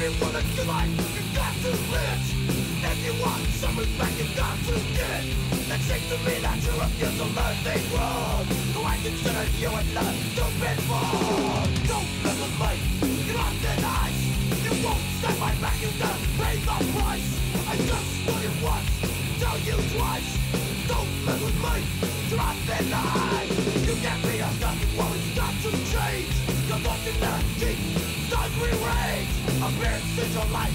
any woman you like, you got to live. If you want some respect, you got to get. It seems to me that you refuse to learn things wrong. So I consider you another stupid wrong. Don't live a life, you're not thin ice. You won't step my back, you just pay the price. I just want it once, tell you twice. Don't live with me, you're not thin ice. You can't be a nothing, well, you got to change. You're lost in the deep. Re-rage, appearance is your life,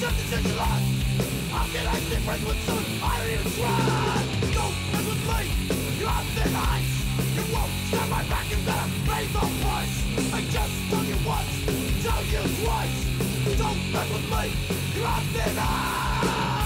sentence is your life. How can I stay friends with someone I don't even try? Don't mess with me, you're on thin ice. You won't stand my back, you better pay the price. I just told you once, tell you twice. Don't mess with me, you're on thin ice.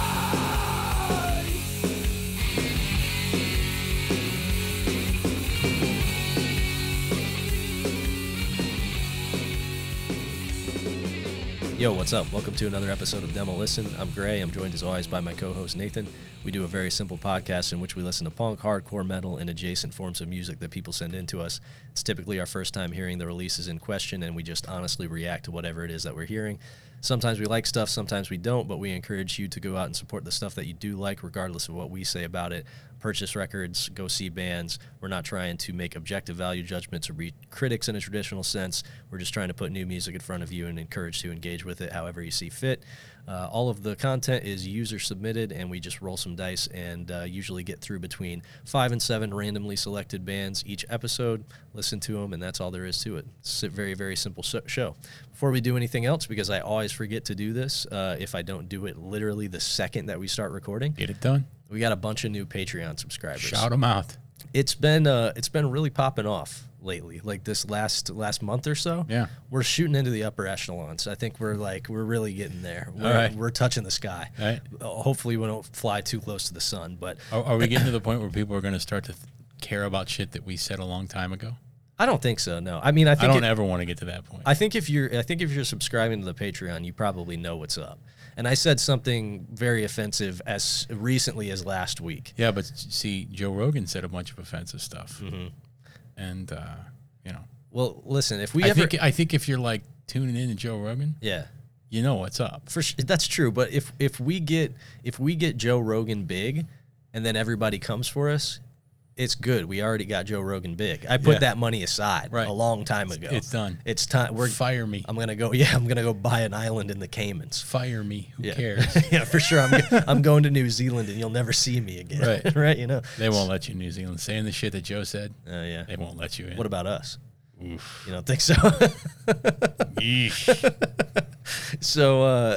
Yo, what's up? Welcome to another episode of Demo Listen. I'm Gray. I'm joined as always by my co-host Nathan. We do a very simple podcast in which we listen to punk, hardcore, metal, and adjacent forms of music that people send in to us. It's typically our first time hearing the releases in question, and we just honestly react to whatever it is that we're hearing. Sometimes we like stuff, sometimes we don't, but we encourage you to go out and support the stuff that you do like, regardless of what we say about it. Purchase records, go see bands. We're not trying to make objective value judgments or be critics in a traditional sense. We're just trying to put new music in front of you and encourage you to engage with it however you see fit. All of the content is user submitted, and we just roll some dice and usually get through between 5 and 7 randomly selected bands each episode. Listen to them, and that's all there is to it. It's a very, very simple show. Before we do anything else, because I always forget to do this, if I don't do it literally the second that we start recording. Get it done. We got a bunch of new Patreon subscribers. Shout them out. It's been really popping off lately, like this last month or so. Yeah, we're shooting into the upper echelons. I think we're really getting there. We're touching the sky. All right. Hopefully we don't fly too close to the sun. But are we getting to the point where people are going to start to care about shit that we said a long time ago? I don't think so. No, I mean, I don't ever want to get to that point. I think if you're subscribing to the Patreon, you probably know what's up. And I said something very offensive as recently as last week. Yeah, but see, Joe Rogan said a bunch of offensive stuff. Mm-hmm. And, you know. Well, listen, if we I think if you're, like, tuning in to Joe Rogan, yeah, you know what's up. For sure, that's true. But if we get Joe Rogan big and then everybody comes for us, it's good. We already got Joe Rogan big. I put that money aside a long time ago. It's done. It's time. Fire me. I'm gonna go buy an island in the Caymans. Fire me. Who cares? Yeah, for sure. I'm going to New Zealand and you'll never see me again. Right. Right. You know. They won't let you in New Zealand. Saying the shit that Joe said. Yeah. They won't let you in. What about us? Oof. You don't think so? So.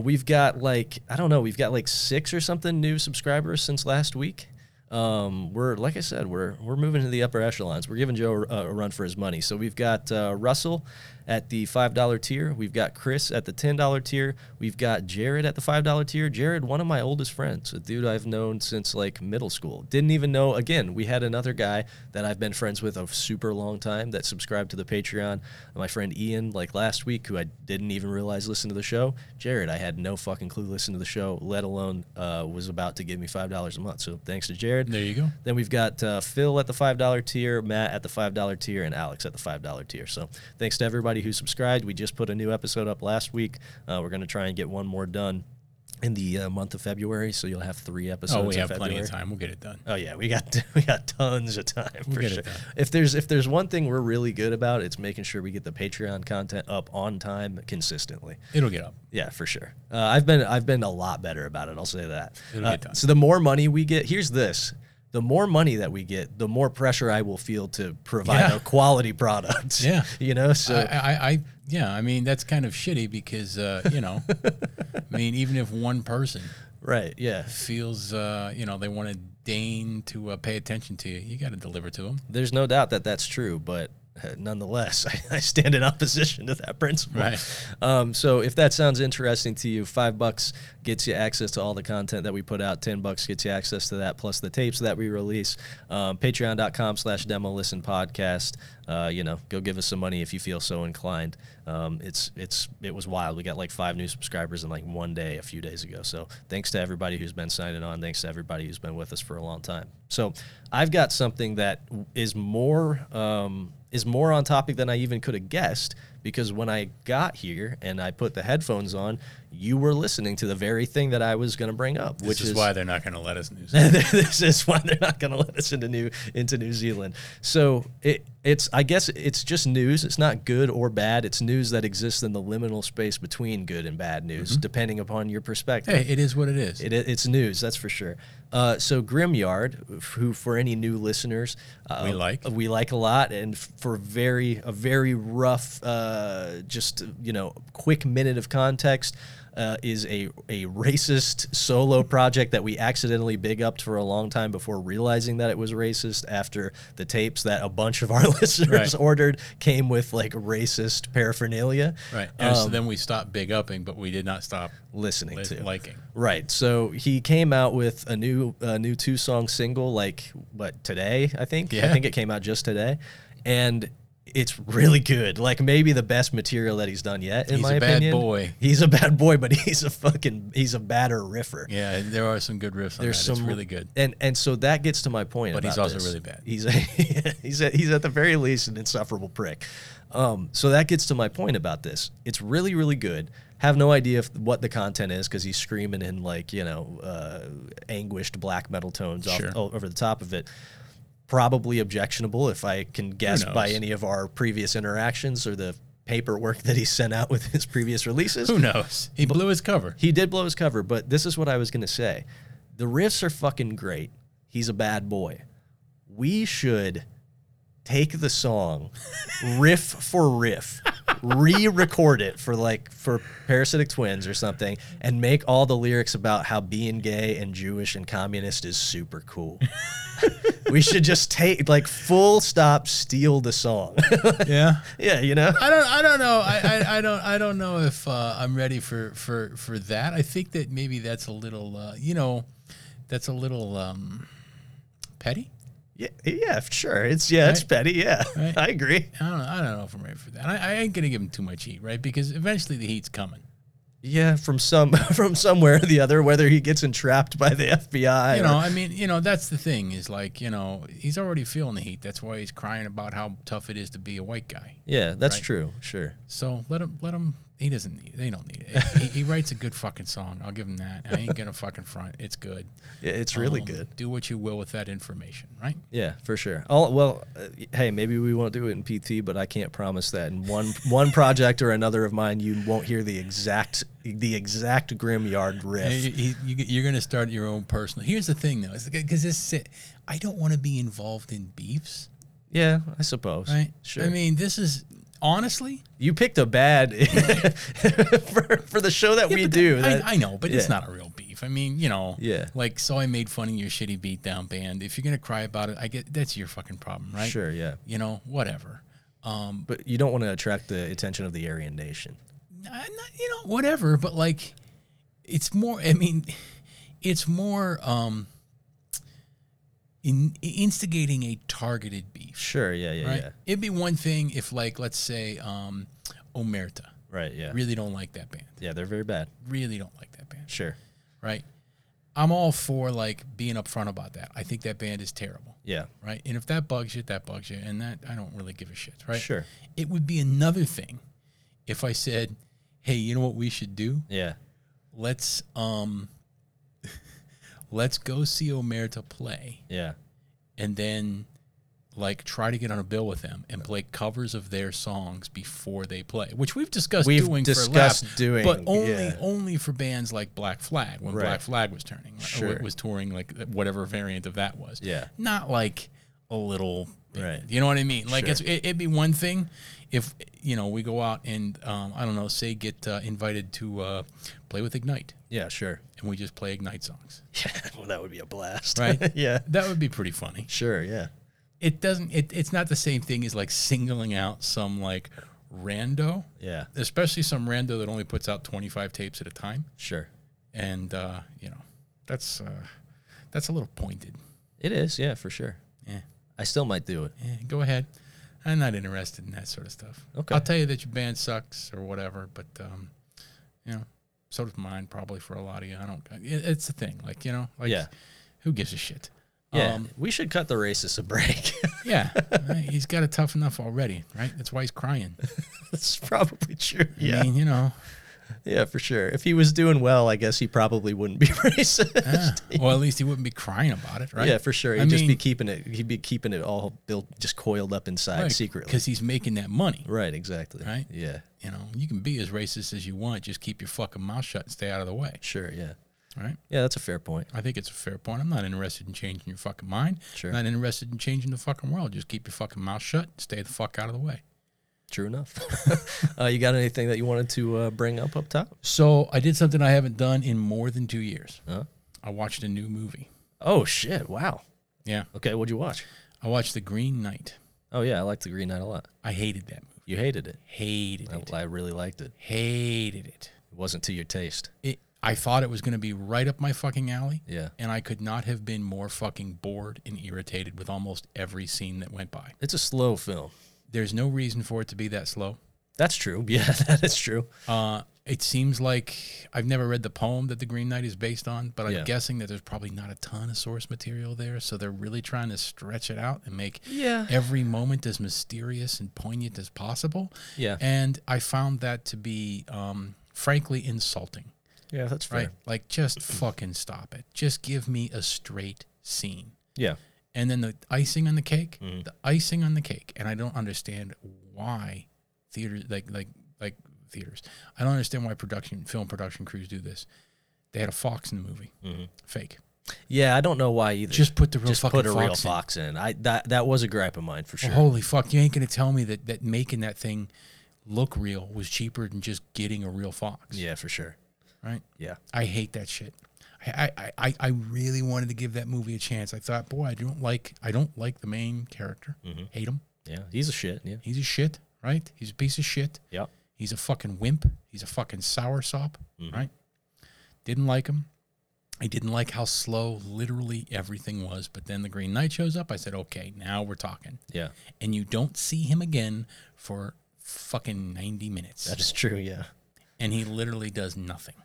We've got like 6 or something new subscribers since last week. We're, like I said, we're moving to the upper echelons. We're giving Joe a run for his money. So we've got Russell at the $5 tier. We've got Chris at the $10 tier. We've got Jared at the $5 tier. Jared, one of my oldest friends, a dude I've known since like middle school. Didn't even know, again, we had another guy that I've been friends with a super long time that subscribed to the Patreon. My friend Ian, like last week, who I didn't even realize listened to the show. Jared, I had no fucking clue listened to the show, let alone was about to give me $5 a month. So thanks to Jared. There you go. Then we've got Phil at the $5 tier, Matt at the $5 tier, and Alex at the $5 tier. So thanks to everybody who subscribed. We just put a new episode up last week. We're going to try and get one more done in the month of February, so you'll have 3 episodes. Oh, we have February. Plenty of time. We'll get it done. Oh yeah, we got tons of time for sure. If there's one thing we're really good about, it's making sure we get the Patreon content up on time consistently. It'll get up. Yeah, for sure. I've been a lot better about it. I'll say that. It'll get done. So the more money we get, here's this. The more money that we get, the more pressure I will feel to provide a quality product. Yeah, you know. So I mean, that's kind of shitty because you know, I mean, even if one person, right, yeah, feels you know, they want to deign to pay attention to you, you got to deliver to them. There's no doubt that that's true, but. Nonetheless, I stand in opposition to that principle. Right. So if that sounds interesting to you, $5 gets you access to all the content that we put out. $10 gets you access to that, plus the tapes that we release. Patreon.com/demolistenpodcast. You know, go give us some money if you feel so inclined. It was wild. We got like 5 new subscribers in like one day a few days ago. So thanks to everybody who's been signing on. Thanks to everybody who's been with us for a long time. So I've got something that is more on topic than I even could have guessed because when I got here and I put the headphones on, you were listening to the very thing that I was going to bring up, which is why they're not going to let us New Zealand. This is why they're not going to let us into New Zealand. So it's I guess it's just news. It's not good or bad. It's news that exists in the liminal space between good and bad news, depending upon your perspective. Hey, it is what it is. It's news, that's for sure. So Grim Yard, who for any new listeners, we like a lot, and for a very rough, quick minute of context. Is a racist solo project that we accidentally big upped for a long time before realizing that it was racist after the tapes that a bunch of our listeners ordered came with like racist paraphernalia. Right. And so then we stopped big upping, but we did not stop liking. Right. So he came out with a new 2-song single today, I think. Yeah. I think it came out just today. And it's really good. Like maybe the best material that he's done yet, in my opinion. He's a bad boy. He's a bad boy, but he's a badder riffer. Yeah, there are some good riffs on that. It's really good. And so that gets to my point. But he's also really bad. He's at the very least an insufferable prick. So that gets to my point about this. It's really, really good. Have no idea what the content is because he's screaming in anguished black metal tones over the top of it. Probably objectionable, if I can guess by any of our previous interactions or the paperwork that he sent out with his previous releases. Who knows? He blew his cover. He did blow his cover, but this is what I was going to say. The riffs are fucking great. He's a bad boy. We should take the song riff for riff, re-record it for Parasitic Twins or something, and make all the lyrics about how being gay and Jewish and communist is super cool. We should just take full stop, steal the song. yeah, you know. I don't know. I don't know if I'm ready for that. I think that maybe that's a little, that's a little petty. Yeah, sure. It's petty. Yeah, right. I agree. I don't know if I'm ready for that. I ain't gonna give him too much heat, right? Because eventually the heat's coming. Yeah, from somewhere or the other, whether he gets entrapped by the FBI. That's the thing is he's already feeling the heat. That's why he's crying about how tough it is to be a white guy. Yeah, that's true. Sure. So let him. They don't need it. He writes a good fucking song. I'll give him that. I ain't gonna fucking front. It's good. Yeah, it's really good. Do what you will with that information, right? Yeah, for sure. Hey, maybe we won't do it in PT, but I can't promise that in one project or another of mine, you won't hear the exact Grim Yard riff. You're gonna start your own personal. Here's the thing though, because this I don't want to be involved in beefs. Yeah, I suppose. Right. Sure. I mean, this is. Honestly, you picked a bad for the show that we do. I know, but it's not a real beef. I mean, so I made fun of your shitty beatdown band. If you're gonna cry about it, I get that's your fucking problem, right? Sure, yeah. Whatever. But you don't want to attract the attention of the Aryan nation. Whatever. But it's more. I mean, it's more in instigating a targeted beef. Sure, yeah. It'd be one thing if, let's say, Omerta. Right, yeah. Really don't like that band. Yeah, they're very bad. Really don't like that band. Sure. Right? I'm all for, being upfront about that. I think that band is terrible. Yeah. Right? And if that bugs you, and that I don't really give a shit, right? Sure. It would be another thing if I said, hey, you know what we should do? Yeah. Let's go see Omerta play. Yeah. And then, try to get on a bill with them and play covers of their songs before they play, which we've discussed doing, but only for bands like Black Flag, when Black Flag was touring, whatever variant of that was. Yeah. Not a little band, you know what I mean? It'd be one thing if, we go out and, get invited to play with Ignite. Yeah, sure. And we just play Ignite songs. Yeah, well, that would be a blast. Right? Yeah. That would be pretty funny. Sure, yeah. It doesn't. It's not the same thing as singling out some rando. Yeah. Especially some rando that only puts out 25 tapes at a time. Sure. And that's a little pointed. It is, yeah, for sure. Yeah. I still might do it. Yeah, go ahead. I'm not interested in that sort of stuff. Okay. I'll tell you that your band sucks or whatever, but so does mine probably for a lot of you. It's the thing, who gives a shit? Yeah, we should cut the racist a break. Yeah, he's got it tough enough already, right? That's why he's crying. That's probably true. Yeah, I mean, you know. Yeah, for sure. If he was doing well, I guess he probably wouldn't be racist. Yeah. Well, at least he wouldn't be crying about it, right? Yeah, for sure. He'd be keeping it all built, just coiled up inside secretly. Because he's making that money. Right, exactly. Right? Yeah. You know, you can be as racist as you want. Just keep your fucking mouth shut and stay out of the way. Sure, yeah. Right? Yeah, that's a fair point. I think it's a fair point. I'm not interested in changing your fucking mind. Sure. I'm not interested in changing the fucking world. Just keep your fucking mouth shut and stay the fuck out of the way. True enough. You got anything that you wanted to bring up top? So I did something I haven't done in more than 2 years. Huh? I watched a new movie. Oh, shit. Wow. Yeah. Okay, what'd you watch? I watched The Green Knight. Oh, yeah. I liked The Green Knight a lot. I hated that movie. You hated it? Hated it. I really liked it. Hated it. It wasn't to your taste. I thought it was going to be right up my fucking alley. Yeah. And I could not have been more fucking bored and irritated with almost every scene that went by. It's a slow film. There's no reason for it to be that slow. That's true. Yeah, that is true. It seems like I've never read the poem that The Green Knight is based on, but I'm guessing that there's probably not a ton of source material there, so they're really trying to stretch it out and make every moment as mysterious and poignant as possible. Yeah. And I found that to be, frankly, insulting. Yeah, that's fair. Right? Like, just fucking stop it. Just give me a straight scene. Yeah. And then the icing on the cake, and I don't understand why theaters, like theaters. I don't understand why film production crews do this. They had a fox in the movie, fake. Yeah, I don't know why either. Just put the real fox in. That was a gripe of mine for sure. Well, holy fuck, you ain't gonna tell me that making that thing look real was cheaper than just getting a real fox. Yeah, for sure. Right? Yeah, I hate that shit. I really wanted to give that movie a chance. I thought, boy, I don't like the main character. Hate him. Yeah, he's a shit. Yeah, he's a shit. Right? He's a piece of shit. Yeah, he's a fucking wimp. He's a fucking soursop. Right? Didn't like him. I didn't like how slow literally everything was. But then the Green Knight shows up. I said, okay, now we're talking. Yeah, and you don't see him again for fucking 90 minutes. That is true. Yeah, and he literally does nothing.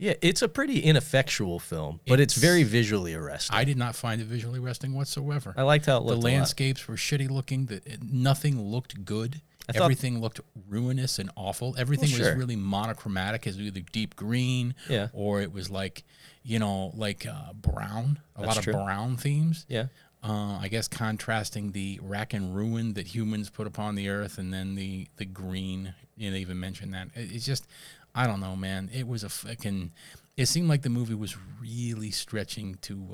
Yeah, it's a pretty ineffectual film, but it's very visually arresting. I did not find it visually arresting whatsoever. I liked how it looked. The landscapes were shitty looking. Nothing looked good. Everything looked ruinous and awful. Everything was really monochromatic. It was either deep green or it was like brown. A lot of brown themes. Yeah. I guess contrasting the rack and ruin that humans put upon the earth and then the green. They even mentioned that. It's just... I don't know, man. It was a fucking... It seemed like the movie was really stretching to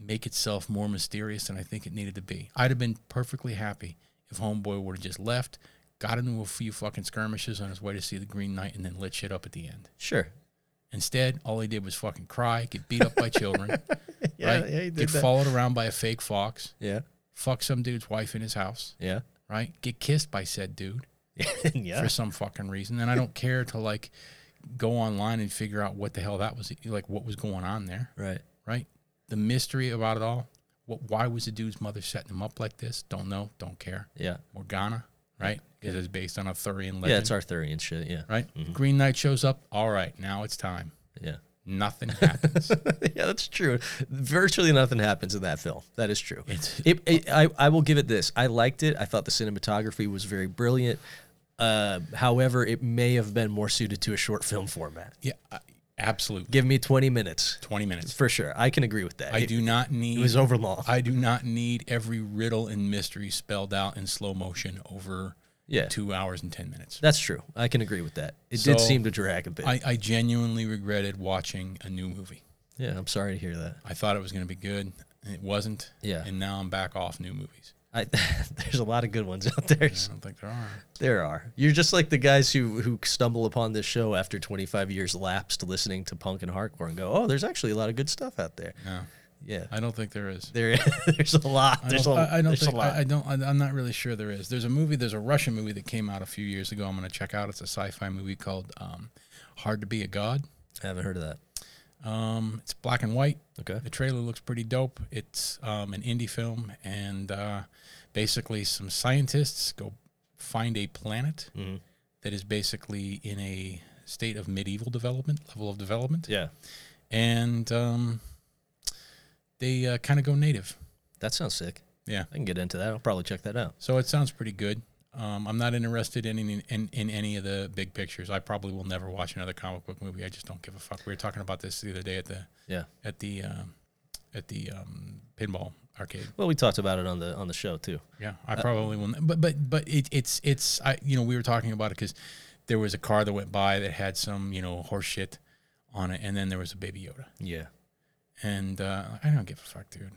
make itself more mysterious than I think it needed to be. I'd have been perfectly happy if Homeboy would have just left, got into a few fucking skirmishes on his way to see the Green Knight, and then lit shit up at the end. Sure. Instead, all he did was fucking cry, get beat up by children. Get followed around by a fake fox. Yeah. Fuck some dude's wife in his house. Yeah. Right? Get kissed by said dude. For some fucking reason, and I don't care to go online and figure out what the hell that was, what was going on there. Right. The mystery about it all. Why was the dude's mother setting him up like this? Don't know. Don't care. Yeah. Morgana. Right. Because it's based on Arthurian legend. Yeah, it's Arthurian shit. Yeah. Right. Green Knight shows up. All right, now it's time. Yeah. Nothing happens. Yeah, that's true. Virtually nothing happens in that film. That is true. I will give it this. I liked it. I thought the cinematography was very brilliant. However, it may have been more suited to a short film format. Yeah, absolutely. Give me 20 minutes. 20 minutes. For sure. I can agree with that. It was overlong. I do not need every riddle and mystery spelled out in slow motion over... Yeah, 2 hours and 10 minutes. That's true. I can agree with that. It did seem to drag a bit. I genuinely regretted watching a new movie. Yeah, I'm sorry to hear that. I thought it was going to be good, and it wasn't. Yeah, and now I'm back off new movies. There's a lot of good ones out there. I don't think there are. There are. You're just like the guys who stumble upon this show after 25 years lapsed listening to punk and hardcore and go, oh, there's actually a lot of good stuff out there. No. Yeah, I don't think there is. There's a lot. I'm not really sure there is. There's a movie. There's a Russian movie that came out a few years ago. I'm going to check out. It's a sci-fi movie called "Hard to Be a God." I haven't heard of that. It's black and white. Okay. The trailer looks pretty dope. It's an indie film, and basically some scientists go find a planet that is basically in a state of medieval development, level of development. Yeah. And they kind of go native. That sounds sick. Yeah. I can get into that. I'll probably check that out. So it sounds pretty good. I'm not interested in any of the big pictures. I probably will never watch another comic book movie. I just don't give a fuck. We were talking about this the other day at the pinball arcade. Well, we talked about it on the show too. Yeah, I probably will. But it's we were talking about it because there was a car that went by that had some horse shit on it, and then there was a Baby Yoda. Yeah, and I don't give a fuck, dude.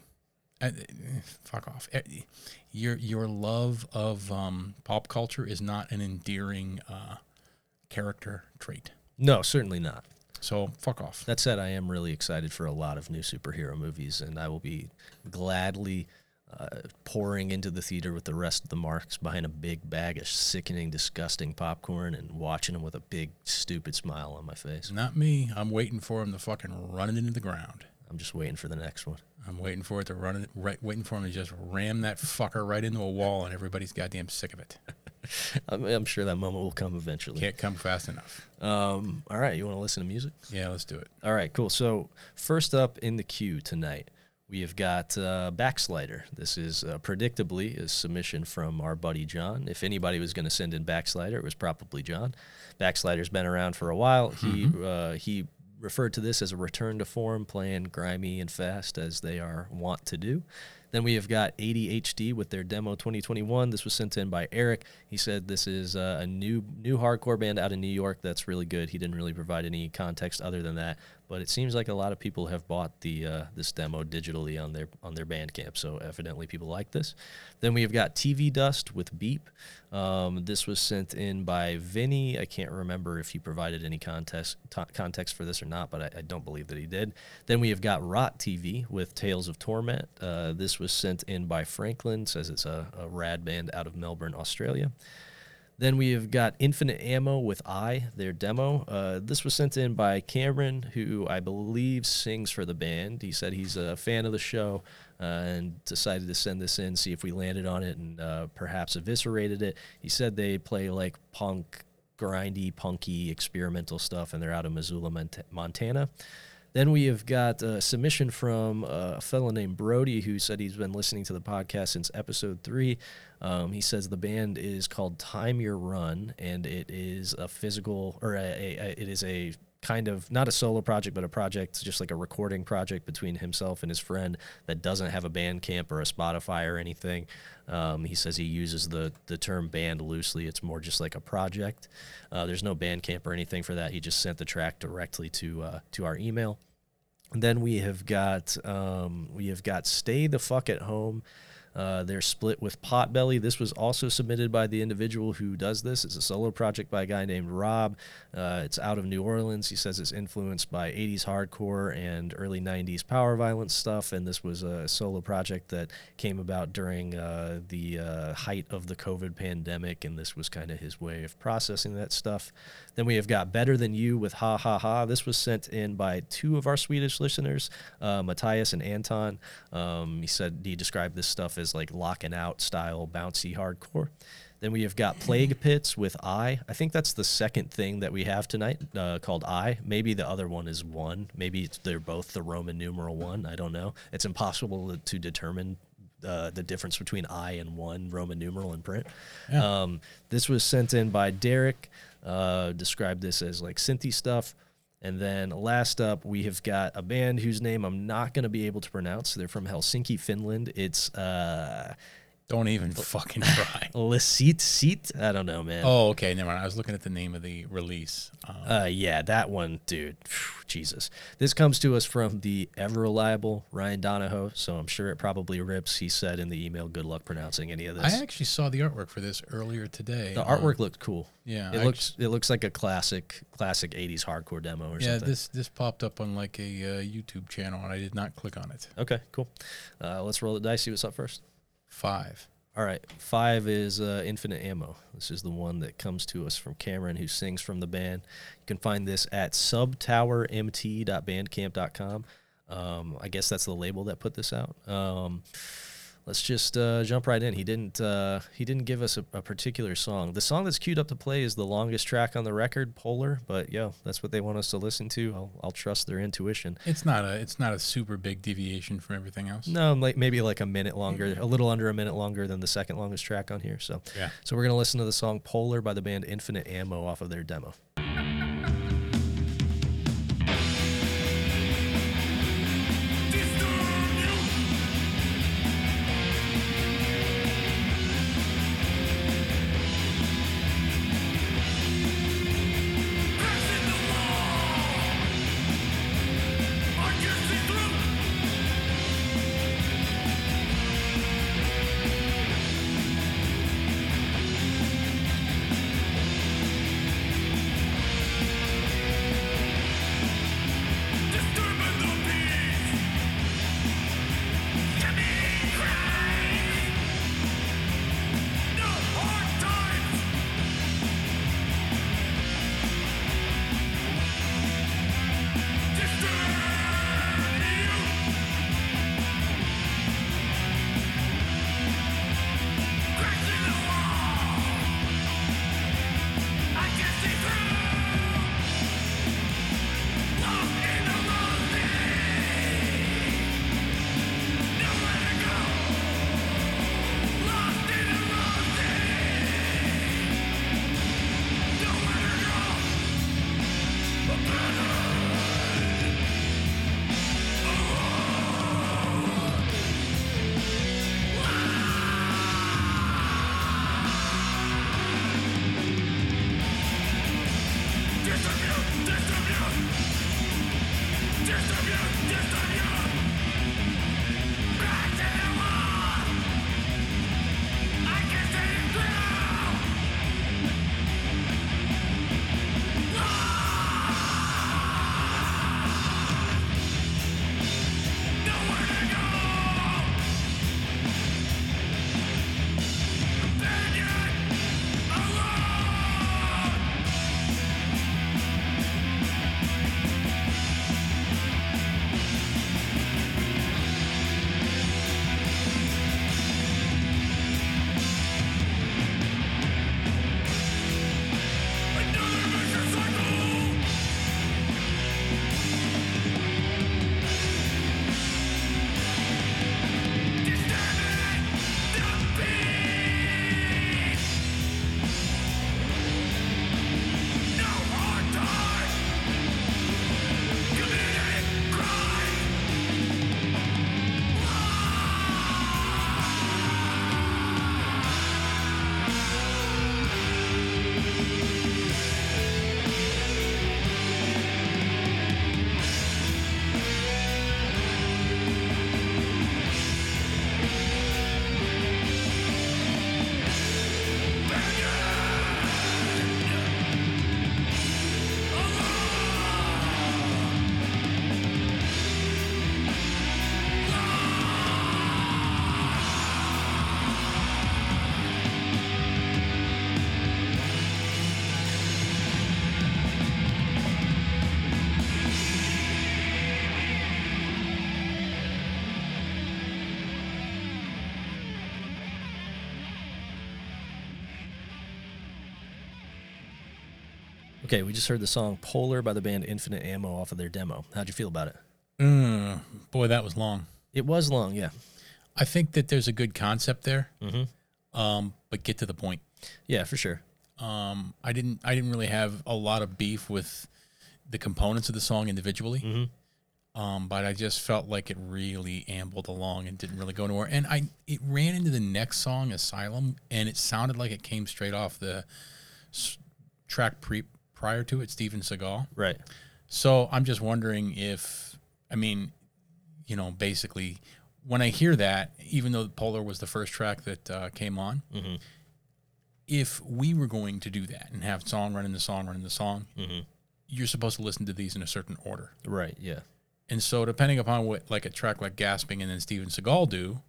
Fuck off. Your love of pop culture is not an endearing character trait. No, certainly not. So fuck off. That said, I am really excited for a lot of new superhero movies, and I will be gladly pouring into the theater with the rest of the marks behind a big bag of sickening, disgusting popcorn and watching them with a big, stupid smile on my face. Not me. I'm waiting for them to fucking run it into the ground. I'm just waiting for the next one. I'm waiting for it to run it right. Waiting for him to just ram that fucker right into a wall, and everybody's goddamn sick of it. I'm sure that moment will come eventually. Can't come fast enough. All right, you want to listen to music? Yeah, let's do it. All right, cool. So first up in the queue tonight, we have got Backslider. This is predictably a submission from our buddy John. If anybody was going to send in Backslider, it was probably John. Backslider's been around for a while. Mm-hmm. He referred to this as a return to form, playing grimy and fast as they are wont to do. Then we have got ADHD with their demo 2021. This was sent in by Eric. He said this is a new hardcore band out of New York that's really good. He didn't really provide any context other than that, but it seems like a lot of people have bought the this demo digitally on their Bandcamp, so evidently people like this. Then we have got TV Dust with Beep. This was sent in by Vinny. I can't remember if he provided any context for this or not, but I don't believe that he did. Then we have got Rot TV with Tales of Torment. This was sent in by Franklin, says it's a rad band out of Melbourne, Australia. Then we have got Infinite Ammo with their demo. This was sent in by Cameron, who I believe sings for the band. He said he's a fan of the show and decided to send this in, see if we landed on it and perhaps eviscerated it. He said they play like punk, grindy, punky, experimental stuff, and they're out of Missoula, Montana. Then we have got a submission from a fellow named Brody, who said he's been listening to the podcast since episode 3. He says the band is called Time Your Run, and it is a physical, or it is a kind of, not a solo project, but a project, just like a recording project between himself and his friend that doesn't have a Bandcamp or a Spotify or anything. He says he uses the term band loosely. It's more just like a project. There's no Bandcamp or anything for that. He just sent the track directly to our email. And then we have got Stay the Fuck at Home. They're split with Potbelly. This was also submitted by the individual who does this. It's a solo project by a guy named Rob. It's out of New Orleans. He says it's influenced by 80s hardcore and early 90s power violence stuff, and this was a solo project that came about during the height of the COVID pandemic, and this was kind of his way of processing that stuff. Then we have got Better Than You with Ha Ha Ha. This was sent in by two of our Swedish listeners, Matthias and Anton. He said he described this stuff as like locking out style bouncy hardcore. Then we have got Plague Pits with I think that's the second thing that we have tonight, called I. Maybe the other one is 1. Maybe they're both the Roman numeral 1. I don't know. It's impossible to determine the difference between I and 1 Roman numeral in print. Yeah. This was sent in by Derek. Described this as like synthy stuff. And then last up, we have got a band whose name I'm not going to be able to pronounce. They're from Helsinki, Finland. It's don't even fucking try. Lasitsit? I don't know, man. Oh, okay, never mind. I was looking at the name of the release. Yeah, that one, dude. Phew, Jesus. This comes to us from the ever-reliable Ryan Donahoe, so I'm sure it probably rips. He said in the email, good luck pronouncing any of this. I actually saw the artwork for this earlier today. The artwork looked cool. Yeah, it looks like a classic 80s hardcore demo or something. Yeah, this popped up on like a YouTube channel, and I did not click on it. Okay, cool. Let's roll the dice, see what's up first. 5. All right, 5 is Infinite Ammo. This is the one that comes to us from Cameron, who sings from the band. You can find this at subtowermt.bandcamp.com. I guess that's the label that put this out. let's just jump right in. He didn't give us a particular song. The song that's queued up to play is the longest track on the record, Polar. But yo, that's what they want us to listen to. I'll trust their intuition. It's not a super big deviation from everything else. No, like maybe like a minute longer, a little under a minute longer than the second longest track on here. So yeah. So we're gonna listen to the song Polar by the band Infinite Ammo off of their demo. Okay, we just heard the song Polar by the band Infinite Ammo off of their demo. How'd you feel about it? Boy, that was long. It was long, yeah. I think that there's a good concept there, but get to the point. Yeah, for sure. I didn't really have a lot of beef with the components of the song individually, but I just felt like it really ambled along and didn't really go anywhere. And it ran into the next song, Asylum, and it sounded like it came straight off the track prior to it, Steven Seagal. Right. So I'm just wondering if, basically when I hear that, even though Polar was the first track that came on, if we were going to do that and have song running the song, you're supposed to listen to these in a certain order. Right, yeah. And so depending upon what, like a track like Gasping and then Steven Seagal do,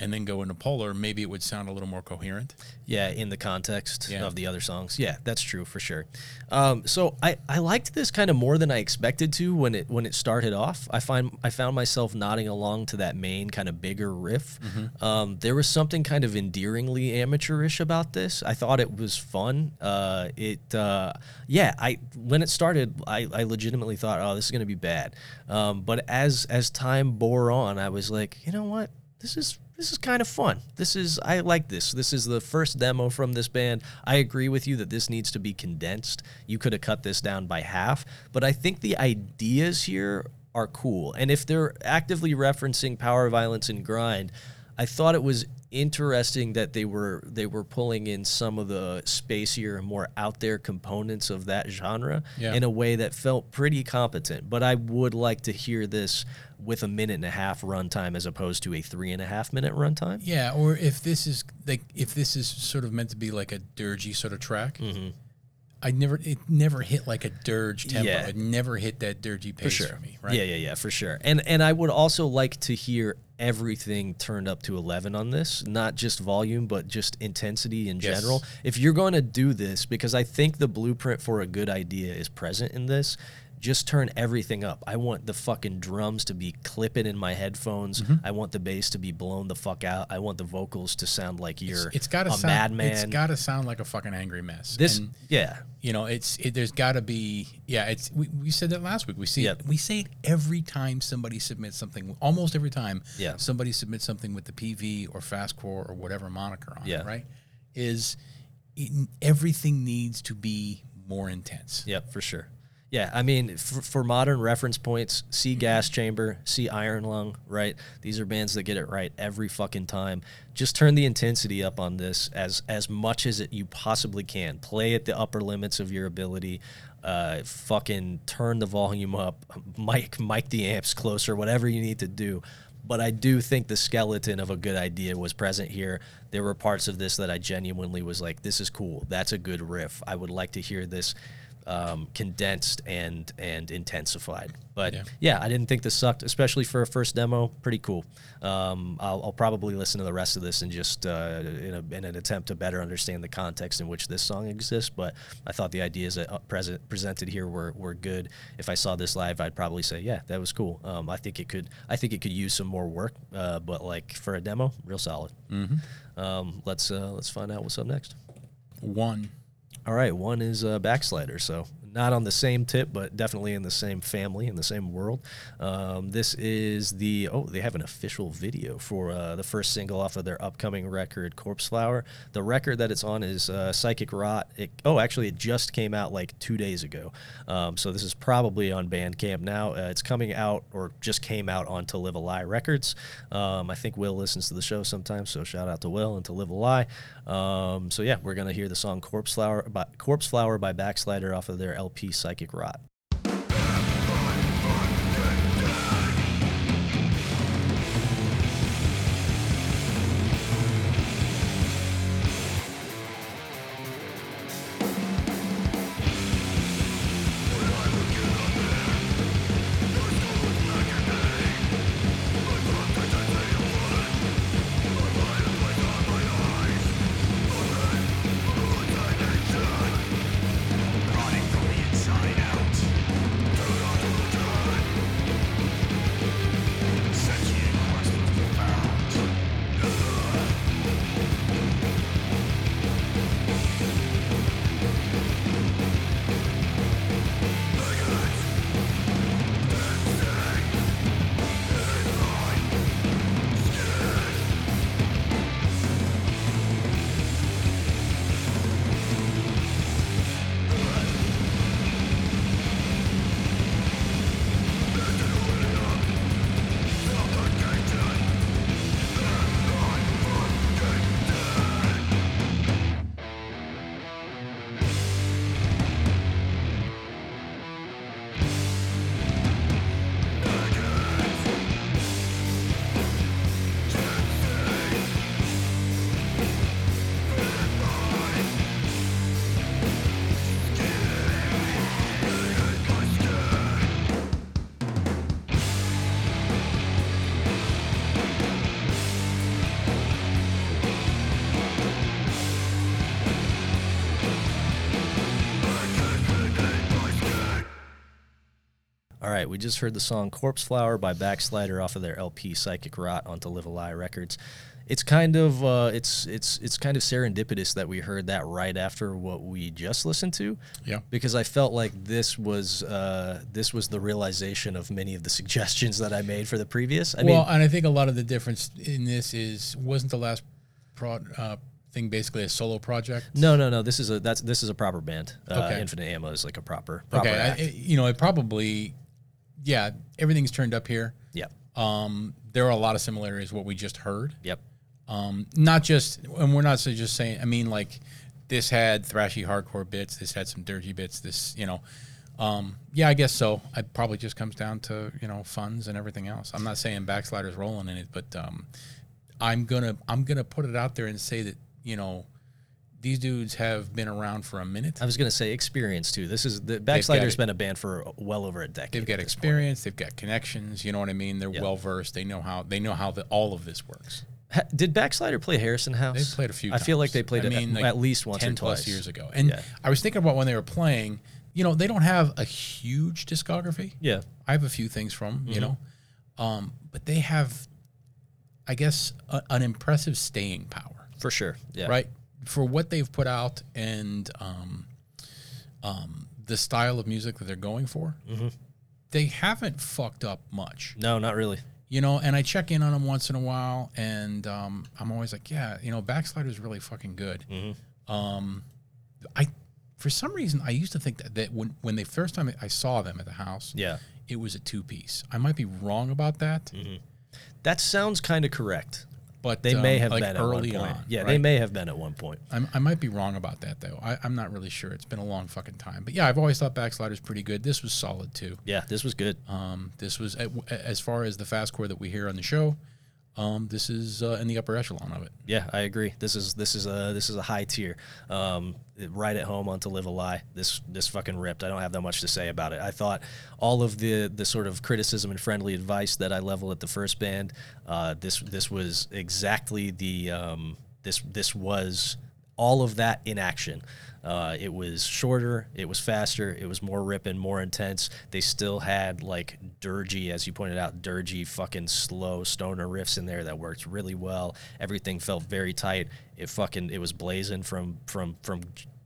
and then go into Polar, maybe it would sound a little more coherent. Yeah, in the context of the other songs. Yeah, that's true for sure. So I liked this kind of more than I expected to when it started off. I found myself nodding along to that main kind of bigger riff. Mm-hmm. There was something kind of endearingly amateurish about this. I thought it was fun. When it started, I legitimately thought, oh, this is going to be bad. But as time bore on, I was like, you know what? This is kind of fun. I like this. This is the first demo from this band. I agree with you that this needs to be condensed. You could have cut this down by half, but I think the ideas here are cool. And if they're actively referencing power, violence, and grind, I thought it was interesting that they were pulling in some of the spacier, more out there components of that genre in a way that felt pretty competent. But I would like to hear this with a 1.5 minute runtime as opposed to a 3.5 minute runtime. Yeah, or if this is sort of meant to be like a dirgy sort of track. Mm-hmm. It never hit like a dirge tempo. Yeah. It never hit that dirgy pace for me, right? Yeah, for sure. And I would also like to hear everything turned up to 11 on this, not just volume, but just intensity in general. If you're going to do this, because I think the blueprint for a good idea is present in this, just turn everything up. I want the fucking drums to be clipping in my headphones. Mm-hmm. I want the bass to be blown the fuck out. I want the vocals to sound like madman. It's got to sound like a fucking angry mess. There's got to be. Yeah, we said that last week. We say it every time somebody submits something. Almost every time somebody submits something with the PV or fastcore or whatever moniker on it, right? Everything needs to be more intense. Yep, for sure. Yeah, I mean, for modern reference points, see Gas Chamber, see Iron Lung, right? These are bands that get it right every fucking time. Just turn the intensity up on this as much as you possibly can. Play at the upper limits of your ability. Fucking turn the volume up. Mic the amps closer, whatever you need to do. But I do think the skeleton of a good idea was present here. There were parts of this that I genuinely was like, this is cool. That's a good riff. I would like to hear this condensed and intensified. But I didn't think this sucked, especially for a first demo. Pretty cool. I'll probably listen to the rest of this and just in an attempt to better understand the context in which this song exists. But I thought the ideas that presented here were good. If I saw this live, I'd probably say, yeah, that was cool. I think it could use some more work. But like for a demo, real solid. Mm-hmm. Let's find out what's up next. One. All right, one is Backslider, so not on the same tip, but definitely in the same family, in the same world. This is they have an official video for the first single off of their upcoming record, Corpse Flower. The record that it's on is Psychic Rot. It just came out like 2 days ago, so this is probably on Bandcamp now. It's coming out, or just came out, on To Live a Lie Records. I think Will listens to the show sometimes, so shout out to Will and To Live a Lie. We're going to hear the song Corpse Flower by Backslider off of their LP Psychic Rot. Out. All right, we just heard the song Corpse Flower by Backslider off of their LP Psychic Rot on To Live a Lie Records. It's kind of it's kind of serendipitous that we heard that right after what we just listened to. Yeah. Because I felt like this was the realization of many of the suggestions that I made for the previous. I mean, and I think a lot of the difference in this is wasn't the last thing basically a solo project. No. This is a proper band. Okay. Infinite Ammo is like a proper. Okay. Act. Everything's turned up here. Yeah. There are a lot of similarities to what we just heard. Yep. This had thrashy hardcore bits, this had some dirty bits, I guess so. It probably just comes down to, funds and everything else. I'm not saying Backslider's rolling in it, but I'm gonna put it out there and say that, these dudes have been around for a minute. I was going to say experience too. Backslider's been a band for well over a decade. They've got experience. They've got connections. You know what I mean? They're well versed. They know how all of this works. Did Backslider play Harrison House? They played a few times. I feel like they played at least once or twice. 10+ years ago. And yeah. I was thinking about when they were playing. They don't have a huge discography. Yeah, I have a few things from mm-hmm. But they have, I guess, an impressive staying power for sure. Yeah, right. For what they've put out and the style of music that they're going for, mm-hmm. they haven't fucked up much. No, not really. And I check in on them once in a while, and I'm always like, Backslider's really fucking good. Mm-hmm. For some reason, I used to think that when the first time I saw them at the house, it was a two-piece. I might be wrong about that. Mm-hmm. That sounds kind of correct. But they may have been early on. Yeah, right? They may have been at one point. I might be wrong about that, though. I'm not really sure. It's been a long fucking time. But, I've always thought Backslider's pretty good. This was solid, too. Yeah, this was good. This was, as far as the fastcore that we hear on the show, this is in the upper echelon of it. Yeah, I agree. This is a high tier. Right at home on To Live a Lie. This fucking ripped. I don't have that much to say about it. I thought all of the sort of criticism and friendly advice that I leveled at the first band, this was exactly the this was all of that in action. It was shorter, it was faster, it was more ripping, more intense. They still had, like, dirgy, as you pointed out, fucking slow stoner riffs in there that worked really well. Everything felt very tight. It was blazing from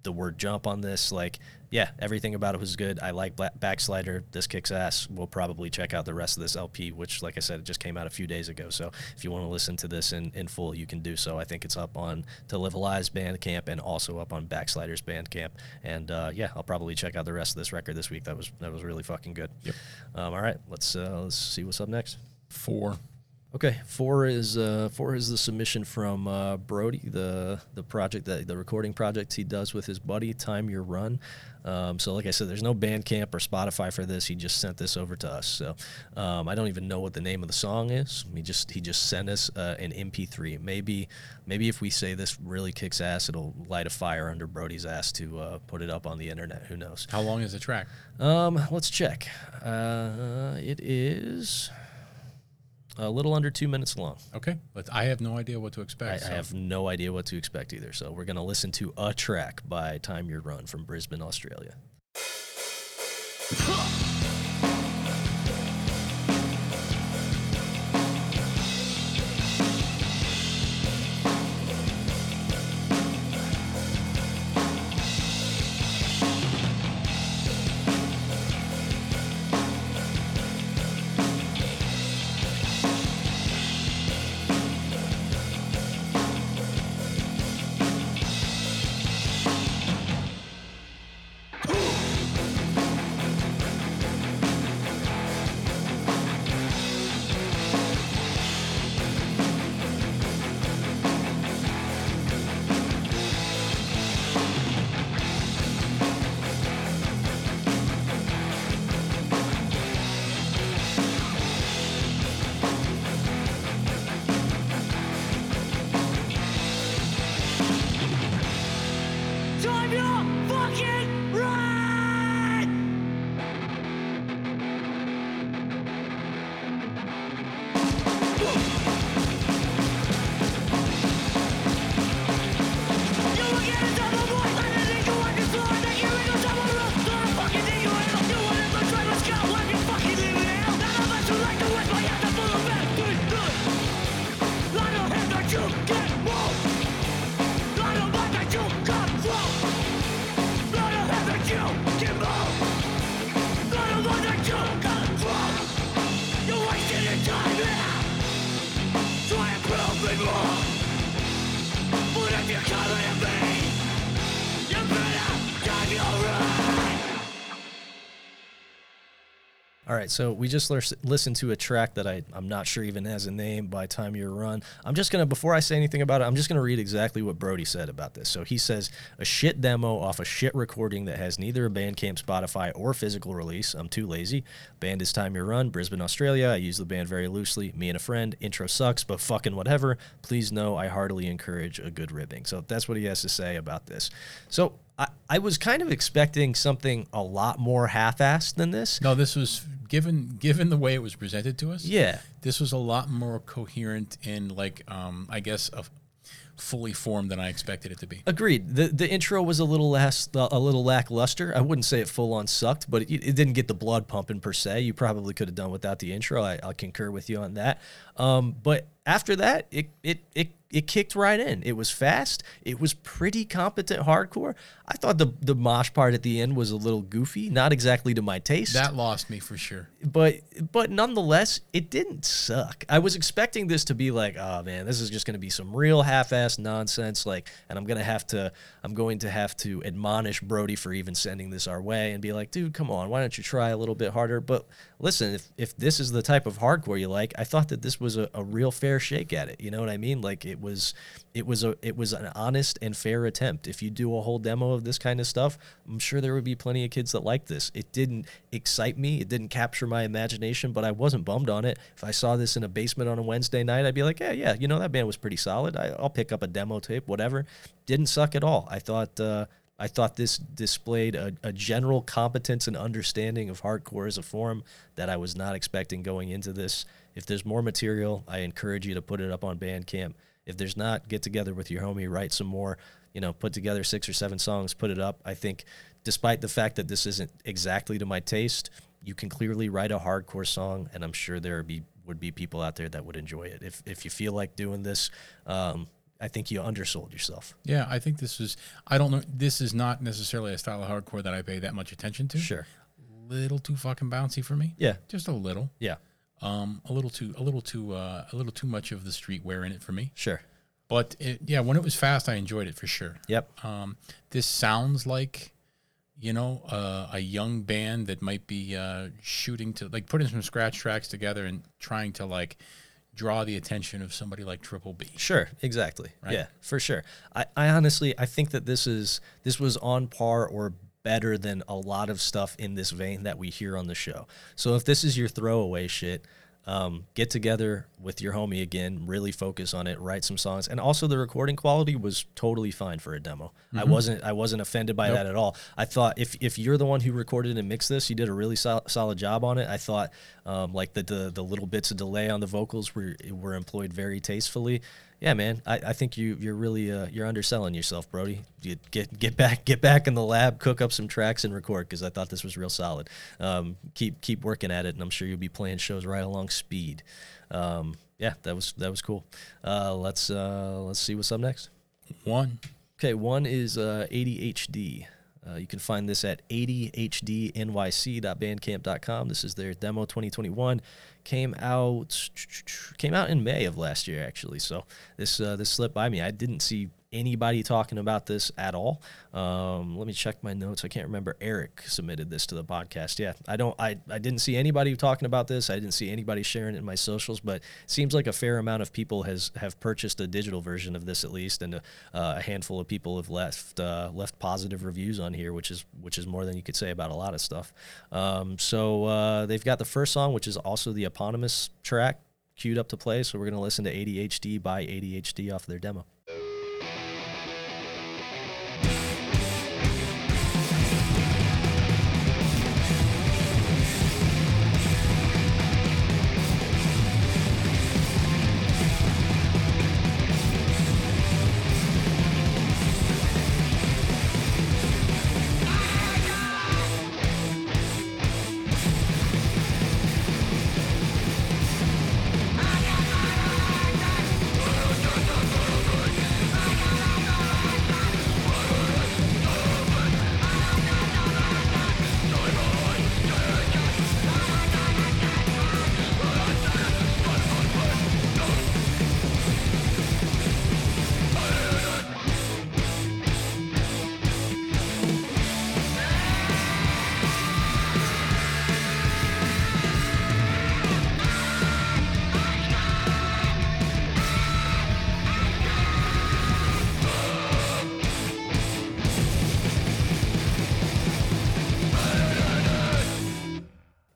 the word jump on this. Like, yeah, everything about it was good. I like Backslider. This kicks ass. We'll probably check out the rest of this LP, which, like I said, it just came out a few days ago. So if you want to listen to this in full, you can do so. I think it's up on To Live a Lie's Bandcamp and also up on Backslider's Bandcamp. And, I'll probably check out the rest of this record this week. That was really fucking good. Yep. All right, let's see what's up next. 4. Okay, 4 is the submission from Brody, the project the recording project he does with his buddy, Time Your Run. So like I said, there's no Bandcamp or Spotify for this. He just sent this over to us. So I don't even know what the name of the song is. He just sent us an MP3. Maybe if we say this really kicks ass, it'll light a fire under Brody's ass to put it up on the internet. Who knows? How long is the track? Let's check. It is a little under 2 minutes long. Okay. But I have no idea what to expect. I have no idea what to expect either. So we're going to listen to a track by Time Your Run from Brisbane, Australia. All right, so we just listened to a track that I'm not sure even has a name by Time Your Run. I'm just going to, before I say anything about it, I'm just going to read exactly what Brody said about this. So he says, a shit demo off a shit recording that has neither a Bandcamp, Spotify, or physical release. I'm too lazy. Band is Time Your Run, Brisbane, Australia. I use the band very loosely. Me and a friend. Intro sucks, but fucking whatever. Please know I heartily encourage a good ribbing. So that's what he has to say about this. So I was kind of expecting something a lot more half-assed than this. No, this was, given the way it was presented to us, yeah, this was a lot more coherent and, like, I guess, fully formed than I expected it to be. Agreed. The intro was a little lackluster. I wouldn't say it full-on sucked, but it didn't get the blood pumping, per se. You probably could have done without the intro. I concur with you on that. But after that, it kicked right in. It was fast. It was pretty competent hardcore. I thought the mosh part at the end was a little goofy, not exactly to my taste. That lost me for sure. But nonetheless, it didn't suck. I was expecting this to be like, oh man, this is just going to be some real half-assed nonsense. Like, and I'm going to have to admonish Brody for even sending this our way and be like, dude, come on, why don't you try a little bit harder? But listen, if this is the type of hardcore you like, I thought that this was a real fair shake at it. You know what I mean? Like, it was an honest and fair attempt. If you do a whole demo of this kind of stuff, I'm sure there would be plenty of kids that like this. It didn't excite me. It didn't capture my imagination, but I wasn't bummed on it. If I saw this in a basement on a Wednesday night, I'd be like, yeah, yeah, you know, that band was pretty solid. I'll pick up a demo tape, whatever. Didn't suck at all. I thought this displayed a general competence and understanding of hardcore as a form that I was not expecting going into this. If there's more material, I encourage you to put it up on Bandcamp. If there's not, get together with your homie, write some more, you know, put together 6 or 7 songs, put it up. I think despite the fact that this isn't exactly to my taste, you can clearly write a hardcore song, and I'm sure there would be people out there that would enjoy it. If you feel like doing this, I think you undersold yourself. Yeah, I think this is, I don't know, this is not necessarily a style of hardcore that I pay that much attention to. Sure. A little too fucking bouncy for me. Yeah. Just a little. Yeah. A little too much of the street wear in it for me. Sure. But when it was fast, I enjoyed it for sure. Yep. This sounds like, you know, a young band that might be shooting to, like, putting some scratch tracks together and trying to, like, draw the attention of somebody like Triple B. Sure, exactly. Right? Yeah, for sure. I honestly, I think that this was on par or better than a lot of stuff in this vein that we hear on the show. So if this is your throwaway shit, get together with your homie again, really focus on it, write some songs. And also the recording quality was totally fine for a demo. Mm-hmm. I wasn't offended by that at all. I thought if you're the one who recorded and mixed this, you did a really solid job on it. I thought like the little bits of delay on the vocals were employed very tastefully. Yeah, man, I think you're really you're underselling yourself, Brody. You get back in the lab, cook up some tracks, and record, because I thought this was real solid. Keep working at it, and I'm sure you'll be playing shows right along speed. Yeah, that was cool. Let's see what's up next. One. Okay, one is ADHD. You can find this at adhdnyc.bandcamp.com. This is their demo 2021. Came out in May of last year, actually. So this slipped by me. I didn't see anybody talking about this at all. Let me check my notes. I can't remember. Eric submitted this to the podcast. Yeah, I didn't see anybody talking about this. I didn't see anybody sharing it in my socials, but it seems like a fair amount of people have purchased a digital version of this, at least, and a handful of people have left positive reviews on here, which is more than you could say about a lot of stuff. So they've got the first song, which is also the eponymous track, queued up to play. So we're going to listen to ADHD by ADHD off their demo.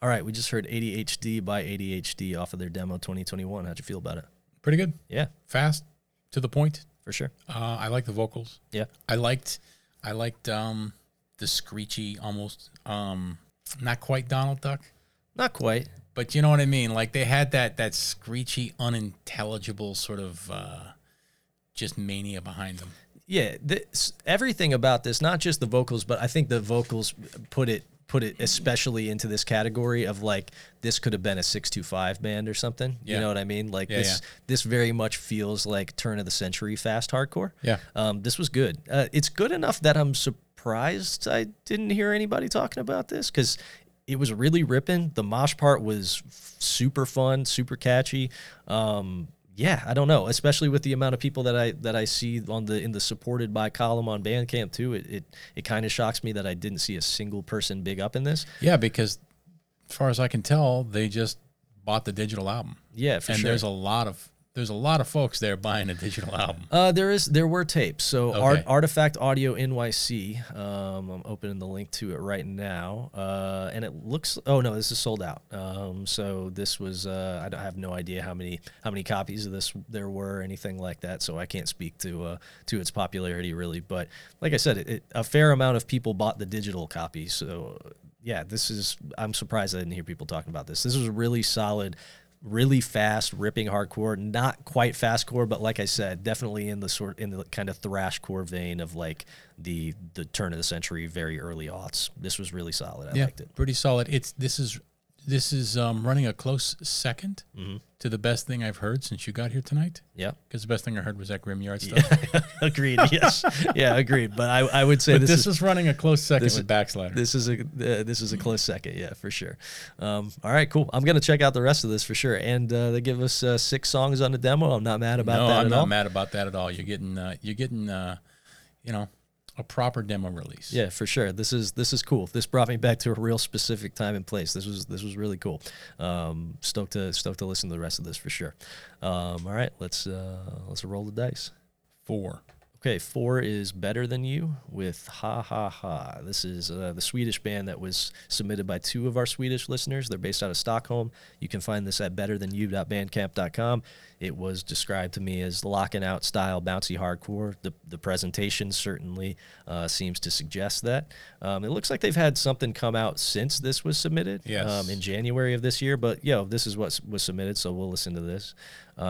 All right, we just heard ADHD by ADHD off of their demo 2021. How'd you feel about it? Pretty good. Yeah. Fast, to the point. For sure. I like the vocals. Yeah. I liked the screechy almost, not quite Donald Duck. Not quite. But you know what I mean? Like they had that screechy, unintelligible sort of just mania behind them. Yeah. Everything about this, not just the vocals, but I think the vocals put it especially into this category of like, this could have been a 625 band or something. Yeah. You know what I mean? Like this very much feels like turn of the century fast hardcore. Yeah. This was good. It's good enough that I'm surprised I didn't hear anybody talking about this because it was really ripping. The mosh part was super fun, super catchy. Yeah, I don't know, especially with the amount of people that I see in the supported by column on Bandcamp too. It kind of shocks me that I didn't see a single person big up in this. Yeah, because as far as I can tell, they just bought the digital album. Yeah, for sure. And there's a lot of folks there buying a digital album. There were tapes. So okay. Artifact Audio NYC. I'm opening the link to it right now. And it looks. Oh no, this is sold out. So this was. I have no idea how many copies of this there were, or anything like that. So I can't speak to its popularity really. But like I said, a fair amount of people bought the digital copy. So yeah, this is. I'm surprised I didn't hear people talking about this. This was really solid. Really fast, ripping hardcore, not quite fastcore, but like I said, definitely in the kind of thrashcore vein of like the turn of the century, very early aughts. This was really solid. I liked it. Pretty solid. This is running a close second to the best thing I've heard since you got here tonight. Yeah, because the best thing I heard was that Grim Yard stuff. Yeah. Agreed. Yes. Yeah, agreed. But I would say this is running a close second with Backslider. This is a close second. Yeah, for sure. All right, cool. I'm gonna check out the rest of this for sure. And they give us 6 songs on the demo. I'm not mad about that. I'm not mad about that at all. You're getting you know. A proper demo release. Yeah, for sure. This is cool. This brought me back to a real specific time and place. This was really cool. Stoked to listen to the rest of this for sure. All right, let's roll the dice. 4. Okay, 4 is Better Than You with Ha Ha Ha. This is the Swedish band that was submitted by 2 of our Swedish listeners. They're based out of Stockholm. You can find this at betterthanyou.bandcamp.com. It was described to me as locking out style bouncy hardcore. The presentation certainly seems to suggest that. It looks like they've had something come out since this was submitted in January of this year. But, this is what was submitted, so we'll listen to this. It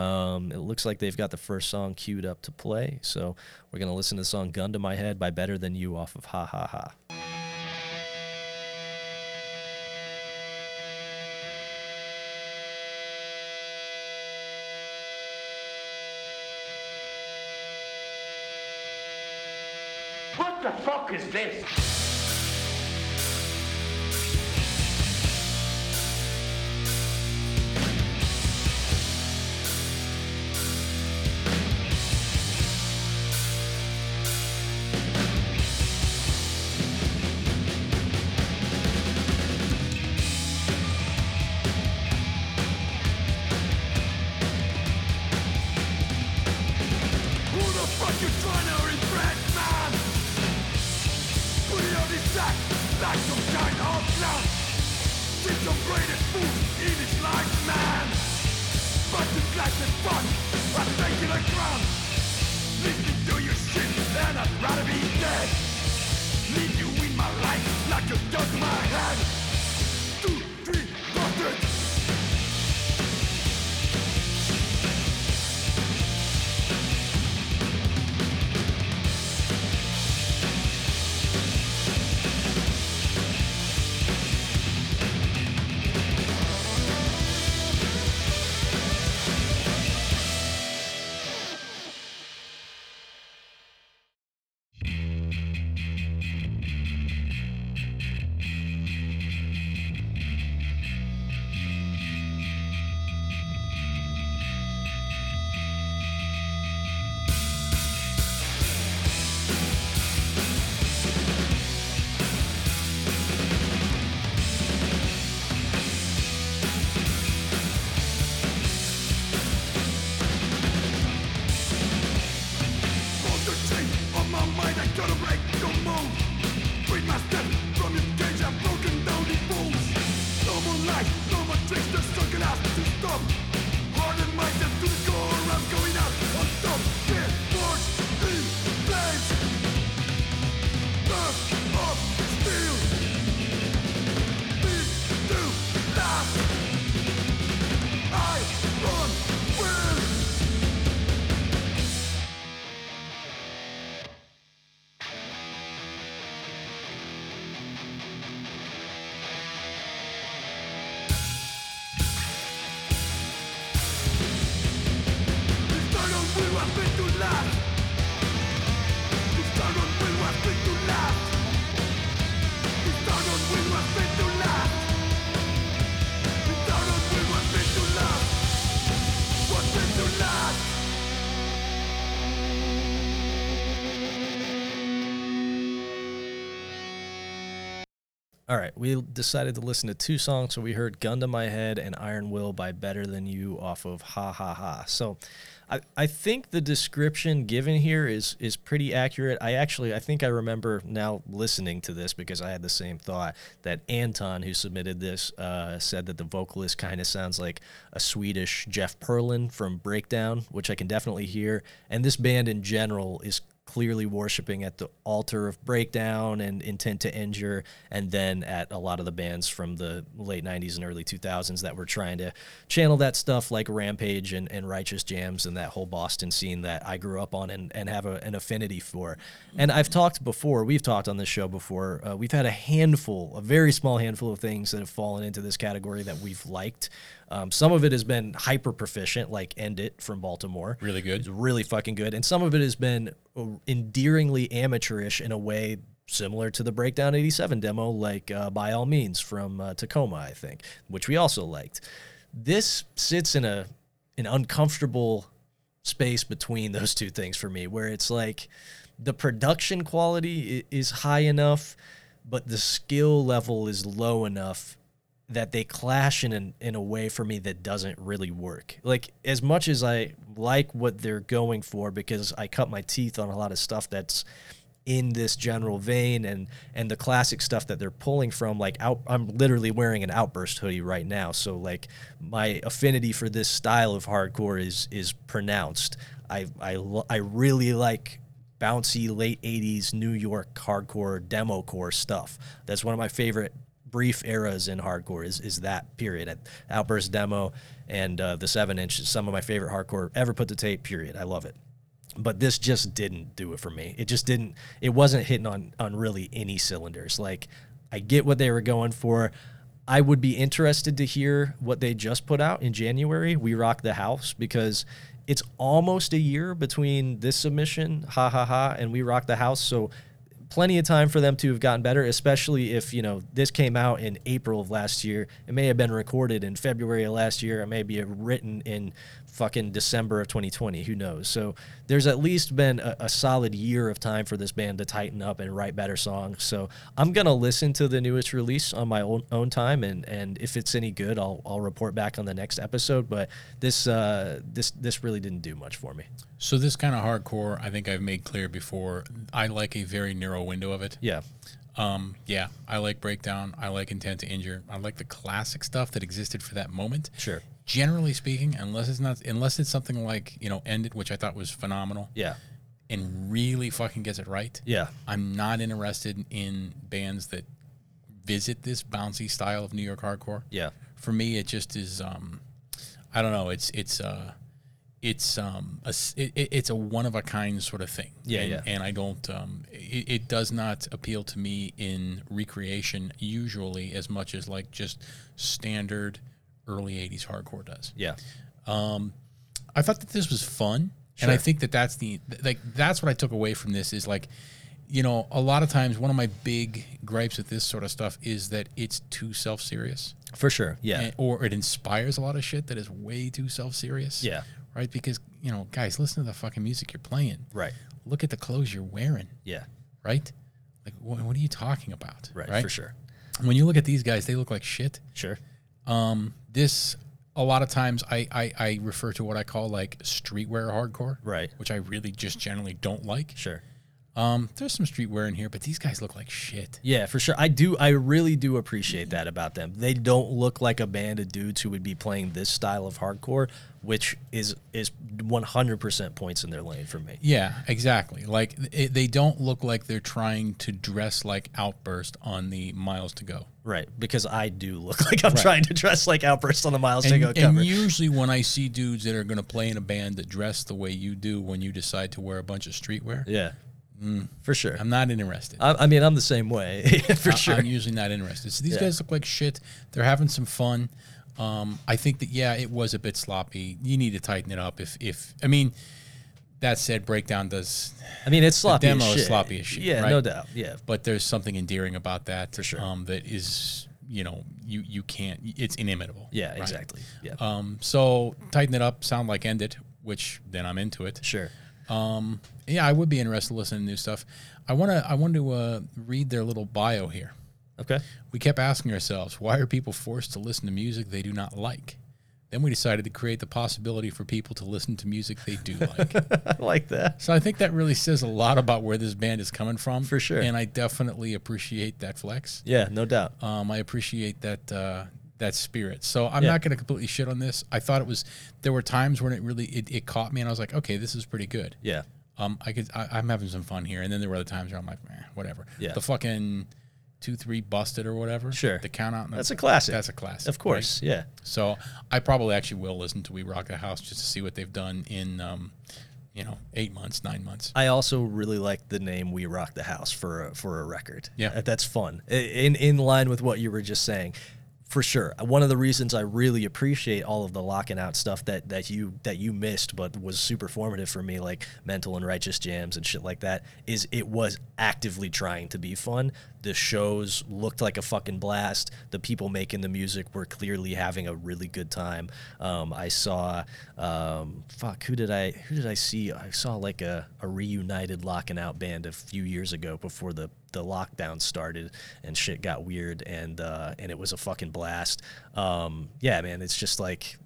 looks like they've got the first song queued up to play, so we're going to listen to the song Gun to My Head by Better Than You off of Ha Ha Ha. What the fuck is this? What the fuck you trying to regret, man? All right, we decided to listen to two songs, so we heard Gun to My Head and Iron Will by Better Than You off of Ha Ha Ha. So I think the description given here is pretty accurate. I think I remember now listening to this because I had the same thought that Anton, who submitted this, said that the vocalist kind of sounds like a Swedish Jeff Perlin from Breakdown, which I can definitely hear. And this band in general is clearly worshiping at the altar of Breakdown and Intent to Injure, and then at a lot of the bands from the late 90s and early 2000s that were trying to channel that stuff, like Rampage and Righteous Jams and that whole Boston scene that I grew up on and have an affinity for. And we've talked on this show before, we've had a very small handful of things that have fallen into this category that we've liked. Some of it has been hyper proficient, like End It from Baltimore. Really good. It's really fucking good. And some of it has been endearingly amateurish in a way similar to the Breakdown 87 demo, like By All Means from Tacoma, I think, which we also liked. This sits in an uncomfortable space between those two things for me, where it's like the production quality is high enough, but the skill level is low enough that they clash in a way for me that doesn't really work. Like, as much as I like what they're going for, because I cut my teeth on a lot of stuff that's in this general vein and the classic stuff that they're pulling from, like I'm literally wearing an Outburst hoodie right now. So like my affinity for this style of hardcore is pronounced. I really like bouncy late 80s New York hardcore demo core stuff. That's one of my favorite brief eras in hardcore is that period. Outburst demo and the 7-inch is some of my favorite hardcore ever put to tape, period. I love it. But this just didn't do it for me. It just didn't. It wasn't hitting on really any cylinders. Like, I get what they were going for. I would be interested to hear what they just put out in January, We Rock the House, because it's almost a year between this submission, Ha Ha Ha, and We Rock the House. So plenty of time for them to have gotten better, especially if, you know, this came out in April of last year. It may have been recorded in February of last year. It may be written in fucking December of 2020. Who knows? So there's at least been a solid year of time for this band to tighten up and write better songs. So I'm going to listen to the newest release on my own time, and if it's any good, I'll report back on the next episode. But this really didn't do much for me. So this kind of hardcore, I think I've made clear before, I like a very narrow window of it. Yeah. Yeah, I like Breakdown. I like Intent to Injure. I like the classic stuff that existed for that moment. Sure. Generally speaking, unless it's something like, you know, End It, which I thought was phenomenal. Yeah. And really fucking gets it right. Yeah. I'm not interested in bands that visit this bouncy style of New York hardcore. Yeah. For me, it just is, I don't know, It's a one-of-a-kind sort of thing. Yeah, and, yeah. And I don't, it does not appeal to me in recreation usually as much as like just standard early 80s hardcore does. Yeah. I thought that this was fun. Sure. And I think that that's what I took away from this is like, you know, a lot of times one of my big gripes with this sort of stuff is that it's too self-serious. For sure, yeah. Or it inspires a lot of shit that is way too self-serious. Yeah. Right, because, you know, guys, listen to the fucking music you're playing. Right. Look at the clothes you're wearing. Yeah. Right? Like, what are you talking about? Right, for sure. When you look at these guys, they look like shit. Sure. This, a lot of times, I refer to what I call, like, streetwear hardcore. Right. Which I really just generally don't like. Sure. There's some streetwear in here, but these guys look like shit. Yeah, for sure. I really do appreciate that about them. They don't look like a band of dudes who would be playing this style of hardcore, which is 100% points in their lane for me. Yeah, exactly. Like, they don't look like they're trying to dress like Outburst on the Miles to Go. Right, because I do look like I'm trying to dress like Outburst on the Miles to Go cover. And usually when I see dudes that are going to play in a band that dress the way you do when you decide to wear a bunch of streetwear. Yeah. For sure. I'm not interested. I mean, I'm the same way. For sure. I'm usually not interested. So these guys look like shit. They're having some fun. I think that, yeah, it was a bit sloppy. You need to tighten it up. I mean, that said, Breakdown does. I mean, it's sloppy as shit. The demo is sloppy as shit. Yeah, right? No doubt. Yeah. But there's something endearing about that. For sure. That is, you know, you can't. It's inimitable. Yeah, right? Exactly. Yeah. So tighten it up. Sound like End It, which then I'm into it. Sure. Yeah, I would be interested in listening to new stuff. I want to read their little bio here. Okay. We kept asking ourselves, why are people forced to listen to music they do not like? Then we decided to create the possibility for people to listen to music they do like. I like that. So I think that really says a lot about where this band is coming from. For sure. And I definitely appreciate that flex. Yeah, no doubt. I appreciate that that spirit. So I'm not going to completely shit on this. I thought it was, there were times when it caught me and I was like, okay, this is pretty good. Yeah. I'm having some fun here. And then there were other times where I'm like, eh, whatever. Yeah. The fucking 2-3 Busted or whatever. Sure. The Count Out. That's a classic. That's a classic. Of course, right? Yeah. So I probably actually will listen to We Rock the House just to see what they've done in, 8 months, 9 months. I also really like the name We Rock the House for a record. Yeah. That's fun. In line with what you were just saying. For sure. One of the reasons I really appreciate all of the locking out stuff that you missed but was super formative for me, like Mental and Righteous Jams and shit like that, is it was actively trying to be fun. The shows looked like a fucking blast. The people making the music were clearly having a really good time. I saw who did I see? I saw like a reunited locking out band a few years ago before the lockdown started and shit got weird, and it was a fucking blast. Yeah, man, it's just like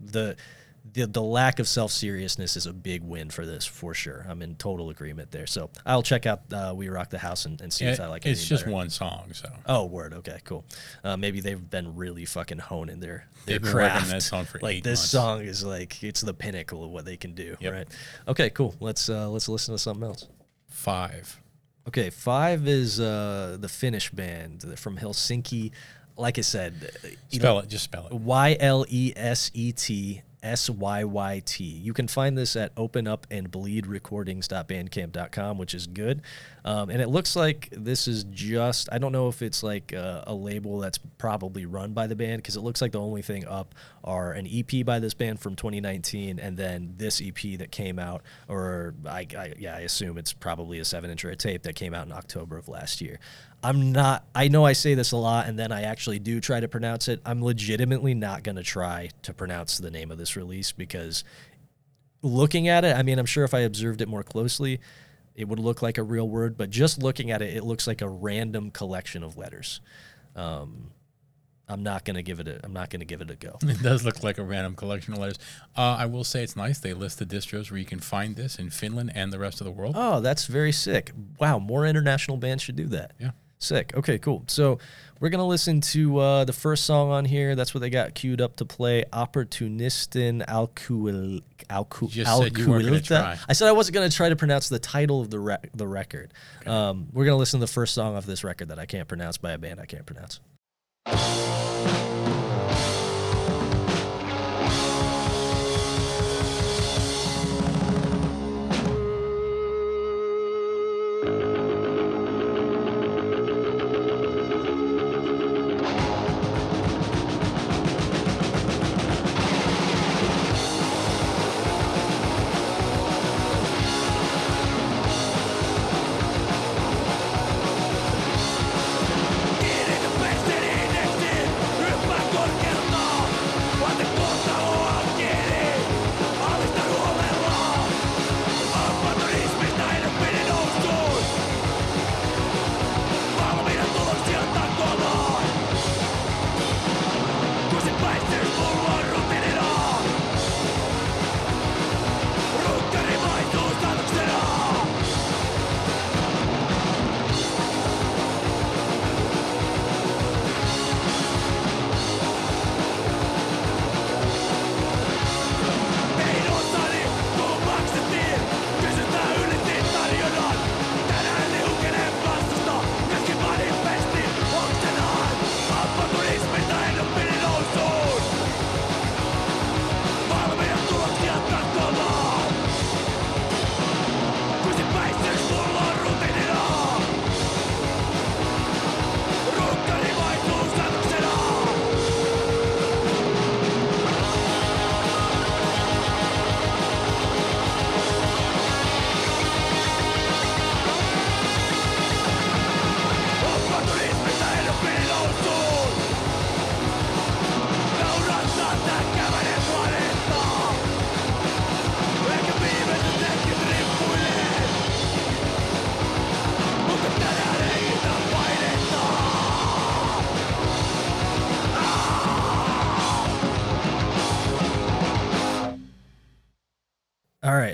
the lack of self-seriousness is a big win for this, for sure. I'm in total agreement there. So I'll check out We Rock the House and see if I like it. It's just better. One song, so. Oh, word. Okay, cool. Maybe they've been really fucking honing their craft. They've been working that song for 8 months. This song is like, it's the pinnacle of what they can do, right? Okay, cool. Let's listen to something else. 5. Okay, 5 is the Finnish band. They're from Helsinki. Like I said, just spell it. YLESET SYYT. You can find this at openupandbleedrecordings.bandcamp.com, which is good. And it looks like this is just, I don't know if it's like a label that's probably run by the band, because it looks like the only thing up are an EP by this band from 2019 and then this EP that came out, or I assume it's probably a 7-inch or a tape that came out in October of last year. I know I say this a lot, and then I actually do try to pronounce it. I'm legitimately not going to try to pronounce the name of this release, because looking at it, I mean, I'm sure if I observed it more closely, it would look like a real word, but just looking at it, it looks like a random collection of letters. I'm not going to give it a go. It does look like a random collection of letters. I will say it's nice. They list the distros where you can find this in Finland and the rest of the world. Oh, that's very sick. Wow, more international bands should do that. Yeah. Sick. Okay, cool. So we're going to listen to the first song on here. That's what they got queued up to play, Opportunistin Alkuilta. I said I wasn't going to try to pronounce the title of the record. Okay. We're going to listen to the first song off this record that I can't pronounce by a band I can't pronounce. Next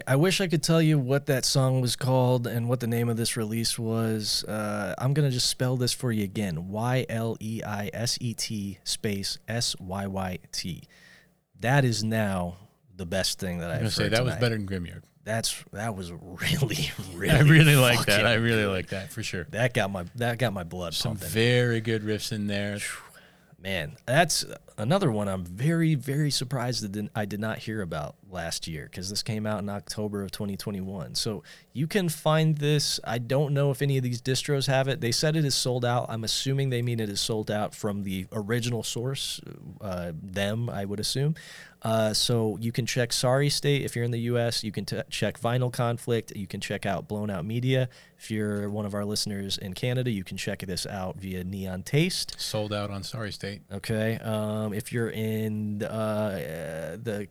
I wish I could tell you what that song was called and what the name of this release was. I'm going to just spell this for you again. YLEISET space SYYT. That is now the best thing that I've heard tonight. That was better than Grim Yard. That was really, really. I really like that. I really like that for sure. That got my blood pumping. Some very good riffs in there. Man, that's another one I'm very, very surprised that I did not hear about last year, because this came out in October of 2021. So you can find this. I don't know if any of these distros have it. They said it is sold out. I'm assuming they mean it is sold out from the original source, them, I would assume. So you can check Sorry State if you're in the U.S. You can check Vinyl Conflict. You can check out Blown Out Media. If you're one of our listeners in Canada, you can check this out via Neon Taste. Sold out on Sorry State. Okay. If you're in the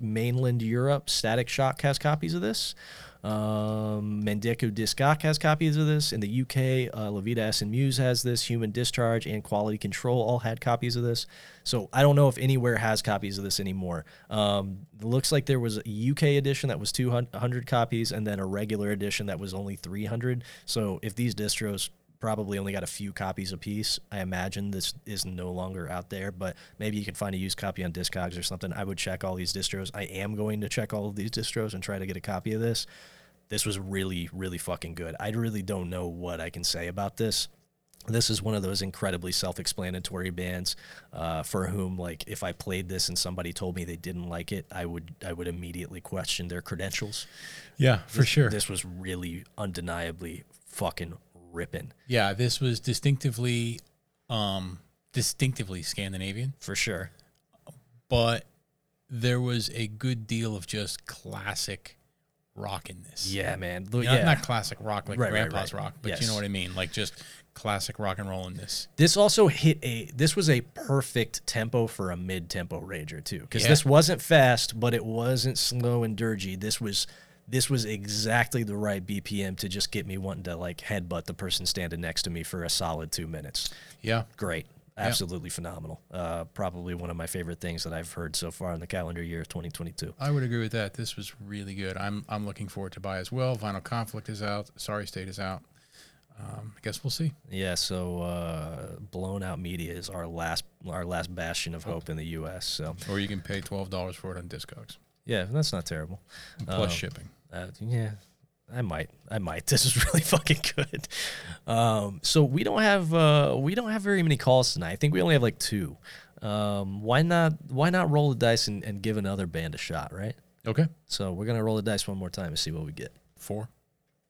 mainland Europe, Static Shock has copies of this. Mendeku Discock has copies of this. In the UK, La Vida S and Muse has this. Human Discharge and Quality Control all had copies of this. So I don't know if anywhere has copies of this anymore. It looks like there was a UK edition that was 200 copies, and then a regular edition that was only 300. So if these distros probably only got a few copies a piece, I imagine this is no longer out there, but maybe you can find a used copy on Discogs or something. I would check all these distros. I am going to check all of these distros and try to get a copy of this. This was really, really fucking good. I really don't know what I can say about this. This is one of those incredibly self-explanatory bands for whom, if I played this and somebody told me they didn't like it, I would immediately question their credentials. Yeah, for sure. This was really undeniably fucking ripping. Yeah, this was distinctively Scandinavian for sure, but there was a good deal of just classic rock in this. Yeah, man. Not classic rock like grandpa's rock, but yes. You know what I mean, just classic rock and roll in this. This also hit this was a perfect tempo for a mid-tempo rager too, because this wasn't fast, but it wasn't slow and dirgy. This was exactly the right BPM to just get me wanting to headbutt the person standing next to me for a solid 2 minutes. Yeah. Great. Absolutely phenomenal. Probably one of my favorite things that I've heard so far in the calendar year of 2022. I would agree with that. This was really good. I'm looking forward to buy as well. Vinyl Conflict is out. Sorry State is out. I guess we'll see. Yeah, so Blown Out Media is our last bastion of hope in the U.S. So. Or you can pay $12 for it on Discogs. Yeah, that's not terrible. Plus shipping. Yeah, I might. This is really fucking good. So we don't have very many calls tonight. I think we only have 2. Why not roll the dice and give another band a shot, right? Okay. So we're gonna roll the dice one more time and see what we get. 4.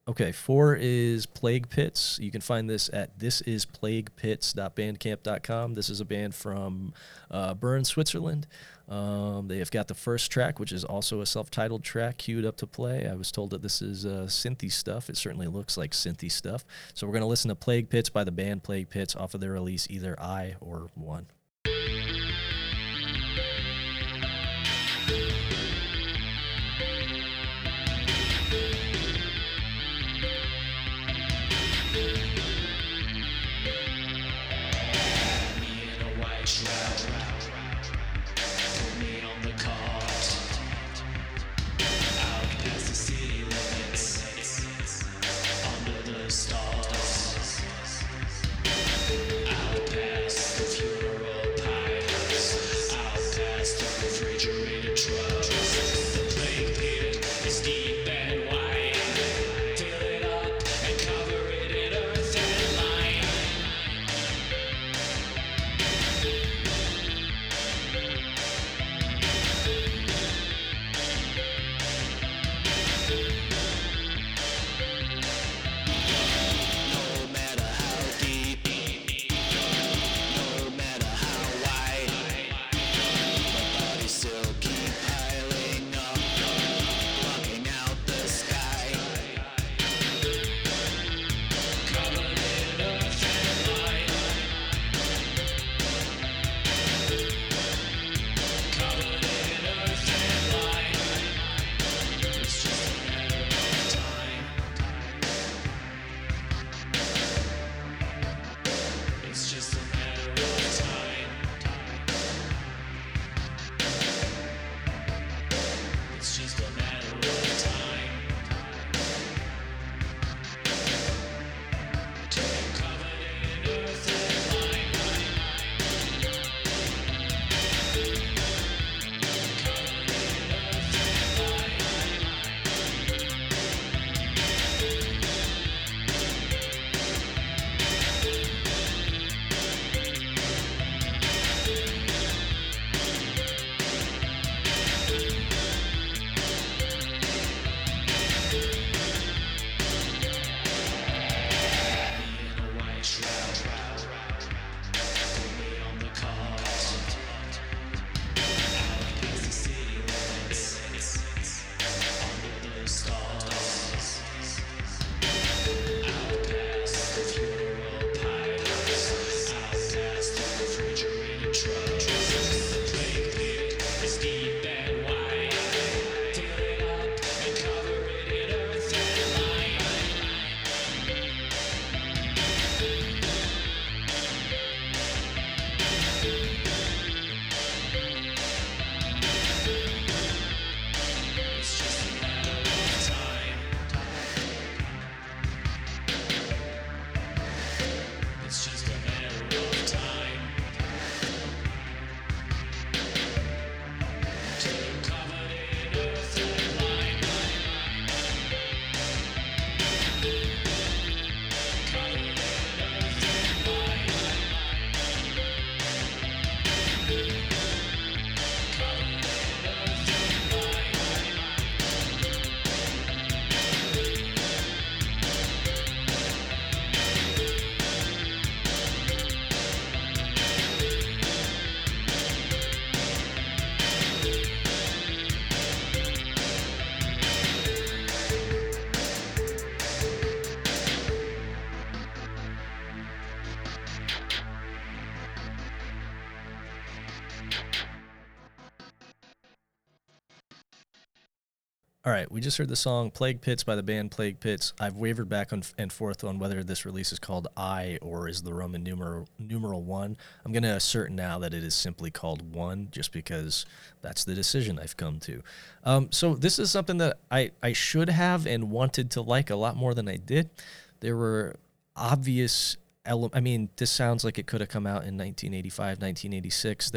Okay, 4 is Plague Pits. You can find this at thisispplaguepits.bandcamp.com. This is a band from Bern, Switzerland. They have got the first track, which is also a self-titled track, queued up to play. I was told that this is synthy stuff. It certainly looks like synthy stuff. So we're going to listen to Plague Pits by the band Plague Pits off of their release, Either I or One. All right, we just heard the song Plague Pits by the band Plague Pits. I've wavered back and forth on whether this release is called I or is the Roman numeral 1. I'm going to assert now that it is simply called 1 just because that's the decision I've come to. So this is something that I should have and wanted to like a lot more than I did. There were obvious... I mean, this sounds like it could have come out in 1985, 1986.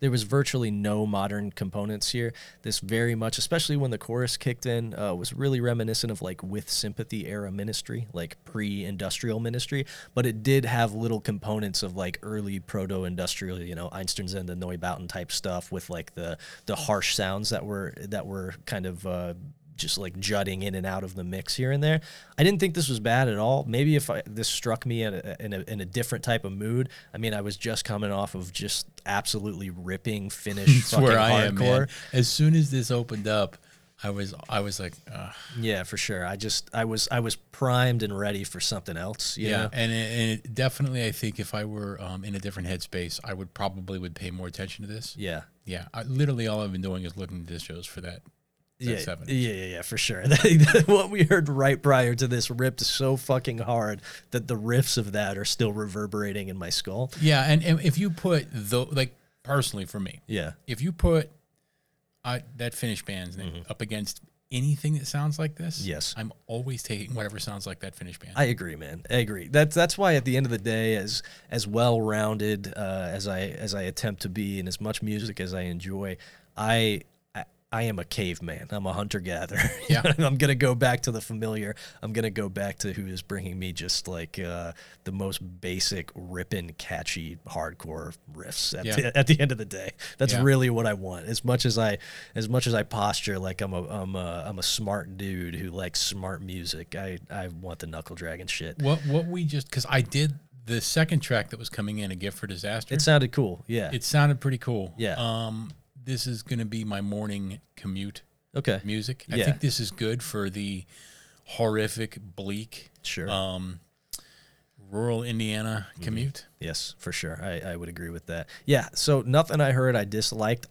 There was virtually no modern components here. This very much, especially when the chorus kicked in, was really reminiscent of like With Sympathy era Ministry, like pre-industrial Ministry, but it did have little components of like early proto-industrial, you know, Einstein's and the Neubauten type stuff with like the harsh sounds that were kind of just like jutting in and out of the mix here and there. I didn't think this was bad at all. Maybe if this struck me in a different type of mood. I mean, I was just coming off of just absolutely ripping Finnish fucking hardcore. I am, man. As soon as this opened up, I was like, ugh. Yeah, for sure. I was primed and ready for something else. You know? and it definitely, I think if I were in a different headspace, I would probably pay more attention to this. Yeah, yeah. Literally, all I've been doing is looking at disc shows for that. Yeah, for sure. What we heard right prior to this ripped so fucking hard that the riffs of that are still reverberating in my skull. Yeah, and if you put, like, personally for me, yeah, if you put that Finnish band's name up against anything that sounds like this, yes, I'm always taking whatever sounds like that Finnish band. I agree, man. I agree. That's why at the end of the day, as well-rounded as I attempt to be and as much music as I enjoy, I am a caveman. I'm a hunter-gatherer. Yeah. I'm going to go back to the familiar. I'm going to go back to who is bringing me just like the most basic, ripping, catchy, hardcore riffs at the end of the day. That's really what I want. As much as I posture like I'm a smart dude who likes smart music, I want the Knuckle Dragon shit. What we just, 'cause I did the second track that was coming in, A Gift for Disaster. It sounded cool. Yeah. It sounded pretty cool. Yeah. This is going to be my morning commute music. I think this is good for the horrific, bleak, rural Indiana commute. Yes, for sure. I would agree with that. Yeah, so nothing I heard I disliked.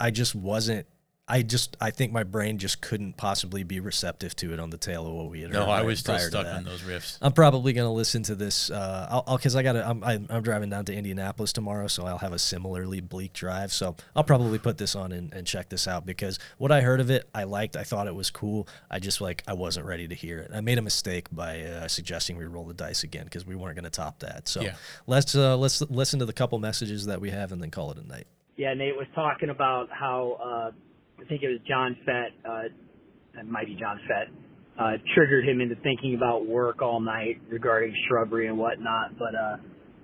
I think my brain just couldn't possibly be receptive to it on the tail of what we had heard. No, I was still stuck on those riffs. I'm probably going to listen to this because I'm driving down to Indianapolis tomorrow, so I'll have a similarly bleak drive. So I'll probably put this on and check this out because what I heard of it, I liked. I thought it was cool. I wasn't ready to hear it. I made a mistake by suggesting we roll the dice again because we weren't going to top that. So let's listen to the couple messages that we have and then call it a night. Yeah, Nate was talking about how... I think it was John Fett, it might be John Fett, triggered him into thinking about work all night regarding shrubbery and whatnot. But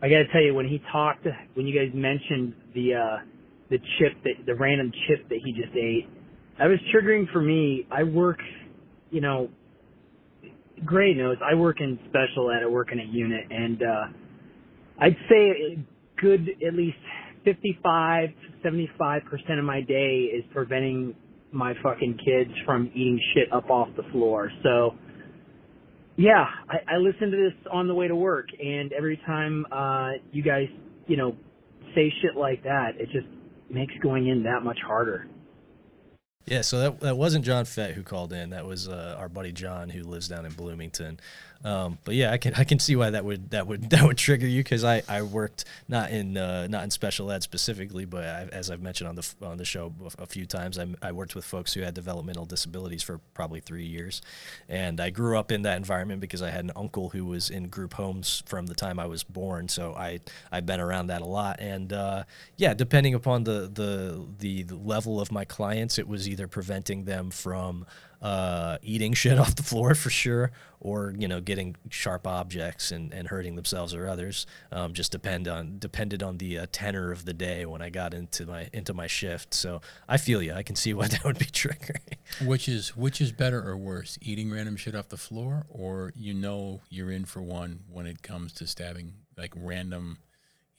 I got to tell you, when you guys mentioned the random chip that he just ate, that was triggering for me. I work, you know, Gray knows, I work in special ed, I work in a unit, and I'd say at least 55, 75% of my day is preventing my fucking kids from eating shit up off the floor. So, yeah, I listen to this on the way to work, and every time you guys, you know, say shit like that, it just makes going in that much harder. Yeah, so that wasn't John Fett who called in. That was our buddy John who lives down in Bloomington. But yeah, I can see why that would trigger you because I worked not in special ed specifically, but as I've mentioned on the show a few times, I worked with folks who had developmental disabilities for probably 3 years, and I grew up in that environment because I had an uncle who was in group homes from the time I was born, so I've been around that a lot, and depending upon the level of my clients, it was either preventing them from eating shit off the floor for sure, or you know, getting sharp objects and hurting themselves or others. Just depended on the tenor of the day when I got into my shift. So I feel you. I can see why that would be triggering. Which is better or worse, eating random shit off the floor, or you know you're in for one when it comes to stabbing, like random,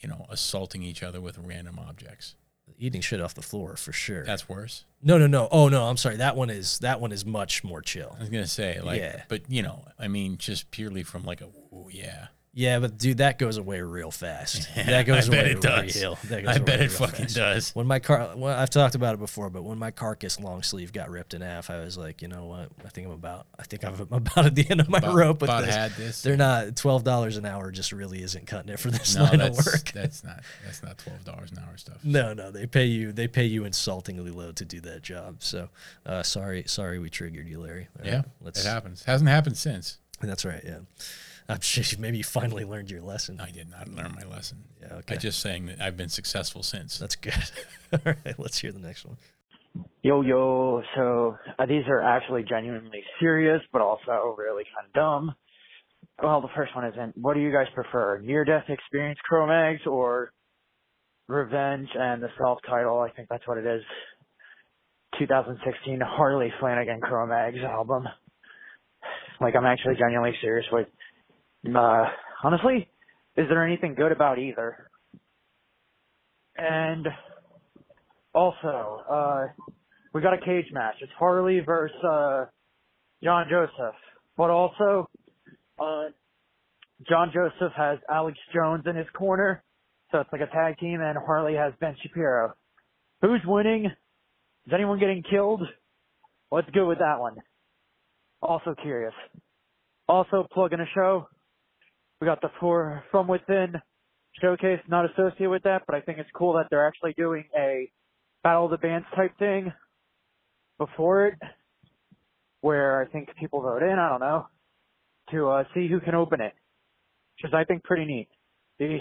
you know, assaulting each other with random objects. Eating shit off the floor for sure. That's worse. No. Oh no, I'm sorry. That one is much more chill. I was gonna say, like, but you know, I mean, just purely from like a, ooh, yeah. Yeah, but dude, that goes away real fast. Yeah, that goes away real fast. I bet it fucking does. When my car, well, I've talked about it before, but when my carcass long sleeve got ripped in half, I was like, you know what? I think I'm about at the end of my rope with this. They're not $12 an hour. Just really isn't cutting it for this line of work. That's not $12 an hour stuff. No, they pay you insultingly low to do that job. So, sorry, we triggered you, Larry. All yeah, right, it happens. Hasn't happened since. That's right. Yeah. I'm sure maybe you finally learned your lesson. I did not learn my lesson. Yeah, okay. I'm just saying that I've been successful since. That's good. All right, let's hear the next one. Yo. So these are actually genuinely serious, but also really kind of dumb. Well, the first one isn't. What do you guys prefer, near-death experience Cro-Mags or Revenge and the self-title? I think that's what it is. 2016 Harley Flanagan Cro-Mags album. Like, I'm actually genuinely serious with. Honestly, is there anything good about either? And also, we got a cage match. It's Harley versus John Joseph. But also, John Joseph has Alex Jones in his corner, so it's like a tag team, and Harley has Ben Shapiro. Who's winning? Is anyone getting killed? Let's go with that one. Also curious. Also, plug in a show. We got the For From Within showcase, not associated with that, but I think it's cool that they're actually doing a Battle of the Bands type thing before it, where I think people vote in, I don't know, to see who can open it, which is, I think, pretty neat.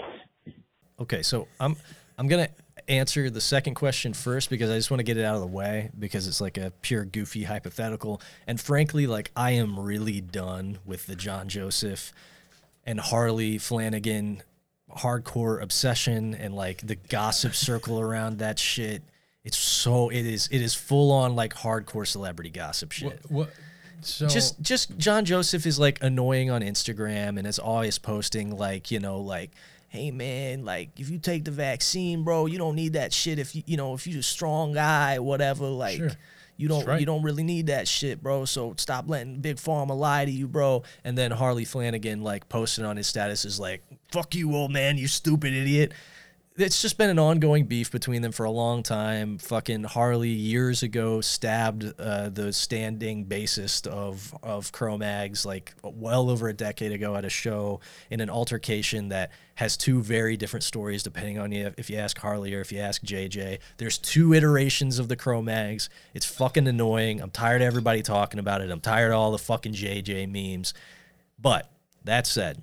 Okay, so I'm going to answer the second question first because I just want to get it out of the way because it's like a pure goofy hypothetical. And frankly, like, I am really done with the John Joseph and Harley Flanagan hardcore obsession and like the gossip circle around that shit. It is full on like hardcore celebrity gossip shit. What? So just John Joseph is like annoying on Instagram and is always posting like, you know, like, hey man, like if you take the vaccine, bro, you don't need that shit. If you you're a strong guy, whatever, like. Sure. You don't really need that shit, bro. So stop letting Big Pharma lie to you, bro. And then Harley Flanagan, like, posting on his status is like, fuck you, old man, you stupid idiot. It's just been an ongoing beef between them for a long time. Fucking Harley years ago stabbed the standing bassist of Cro-Mags like well over a decade ago at a show in an altercation that has two very different stories depending on you. If you ask Harley or if you ask JJ, there's two iterations of the Cro-Mags. It's fucking annoying. I'm tired of everybody talking about it. I'm tired of all the fucking JJ memes. But that said,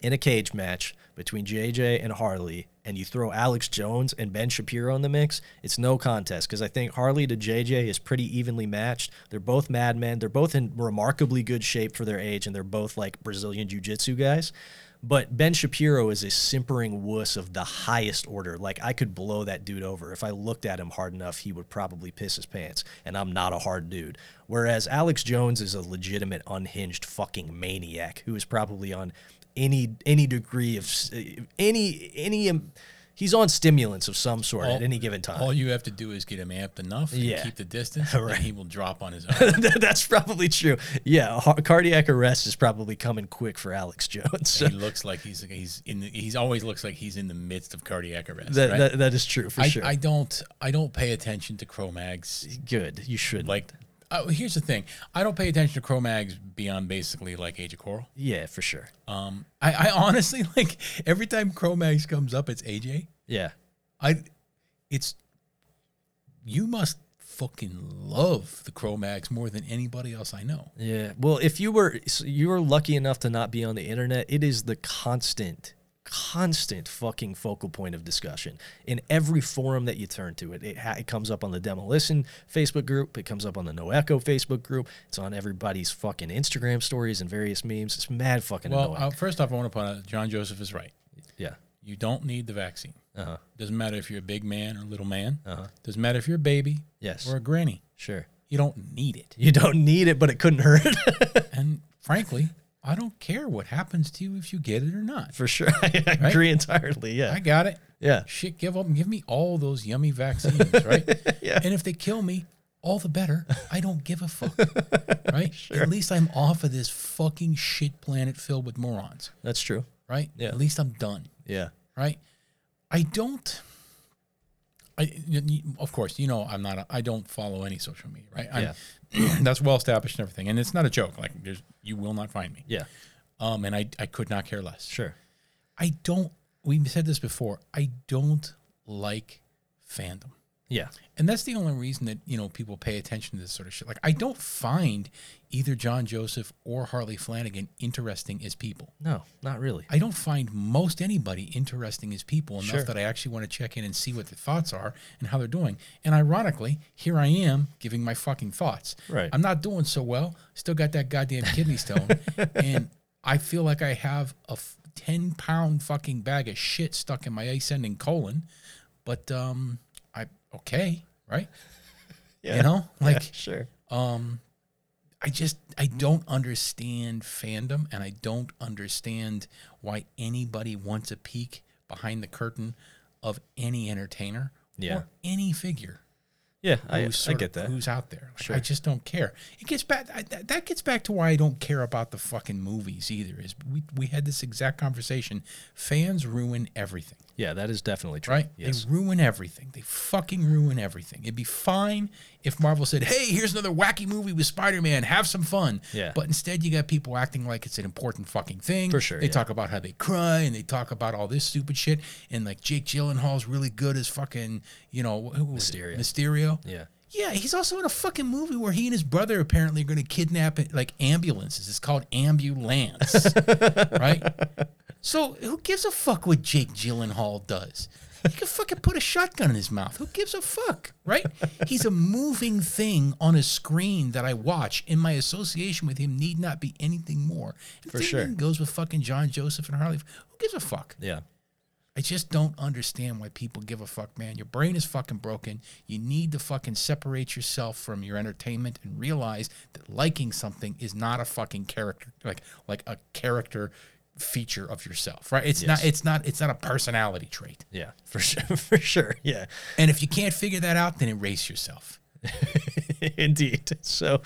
in a cage match between JJ and Harley, and you throw Alex Jones and Ben Shapiro in the mix, it's no contest because I think Harley to JJ is pretty evenly matched. They're both madmen. They're both in remarkably good shape for their age, and they're both like Brazilian jiu-jitsu guys. But Ben Shapiro is a simpering wuss of the highest order. Like, I could blow that dude over. If I looked at him hard enough, he would probably piss his pants, and I'm not a hard dude. Whereas Alex Jones is a legitimate, unhinged fucking maniac who is probably on any degree of he's on stimulants of some sort at any given time. All you have to do is get him amped enough and keep the distance, right, and he will drop on his own. That's probably true. Yeah, cardiac arrest is probably coming quick for Alex Jones. So. He looks like he's always looks like he's in the midst of cardiac arrest. Right? That is true for sure. I don't pay attention to Cro-Mags. Good, you shouldn't. Like, here's the thing. I don't pay attention to Cro-Mags beyond basically like Age of Coral. Yeah, for sure. I honestly, like, every time Cro-Mags comes up, it's AJ. Yeah. You must fucking love the Cro-Mags more than anybody else I know. Yeah. Well, if you were lucky enough to not be on the internet, it is the constant fucking focal point of discussion in every forum that you turn to. It comes up on the Demo Listen Facebook group. It comes up on the No Echo Facebook group. It's on everybody's fucking Instagram stories and various memes. It's mad fucking annoying. Well, first off, I want to point out John Joseph is right. Yeah. You don't need the vaccine. Uh-huh. Doesn't matter if you're a big man or little man. Uh-huh. Doesn't matter if you're a baby. Yes. Or a granny. Sure. You don't need it. You don't need it, but it couldn't hurt. And frankly, I don't care what happens to you if you get it or not. For sure. I agree entirely, yeah. I got it. Yeah. Shit, give up and give me all those yummy vaccines, right? Yeah. And if they kill me, all the better. I don't give a fuck, right? Sure. At least I'm off of this fucking shit planet filled with morons. That's true. right? Yeah. At least I'm done. Yeah. Right? Of course, you know, I don't follow any social media, right? Yeah. That's well established and everything. And it's not a joke. Like, you will not find me. Yeah. And I could not care less. Sure. We've said this before, I don't like fandom. Yeah. And that's the only reason that, you know, people pay attention to this sort of shit. Like, I don't find either John Joseph or Harley Flanagan interesting as people. No, not really. I don't find most anybody interesting as people enough that I actually want to check in and see what their thoughts are and how they're doing. And ironically, here I am giving my fucking thoughts. Right. I'm not doing so well. Still got that goddamn kidney stone. And I feel like I have a 10-pound fucking bag of shit stuck in my ascending colon. But, okay, right? Yeah. You know, like, yeah, sure. I don't understand fandom, and I don't understand why anybody wants a peek behind the curtain of any entertainer or any figure. Yeah, I get that. Who's out there? Like, sure. I just don't care. It gets back. That gets back to why I don't care about the fucking movies either. Is we had this exact conversation. Fans ruin everything. Yeah, that is definitely true. Right? Yes. They ruin everything. They fucking ruin everything. It'd be fine if Marvel said, "Hey, here's another wacky movie with Spider-Man. Have some fun." Yeah. But instead, you got people acting like it's an important fucking thing. For sure. They talk about how they cry and they talk about all this stupid shit. And like Jake Gyllenhaal's really good as fucking, you know, who was Mysterio. Yeah. Yeah, he's also in a fucking movie where he and his brother apparently are going to kidnap, like, ambulances. It's called Ambulance, right? So who gives a fuck what Jake Gyllenhaal does? He can fucking put a shotgun in his mouth. Who gives a fuck, right? He's a moving thing on a screen that I watch, and my association with him need not be anything more. And goes with fucking John Joseph and Harley. Who gives a fuck? Yeah. I just don't understand why people give a fuck, man. Your brain is fucking broken. You need to fucking separate yourself from your entertainment and realize that liking something is not a fucking character, like a character feature of yourself, right? It's not a personality trait. Yeah, for sure. For sure. Yeah. And if you can't figure that out, then erase yourself. Indeed. So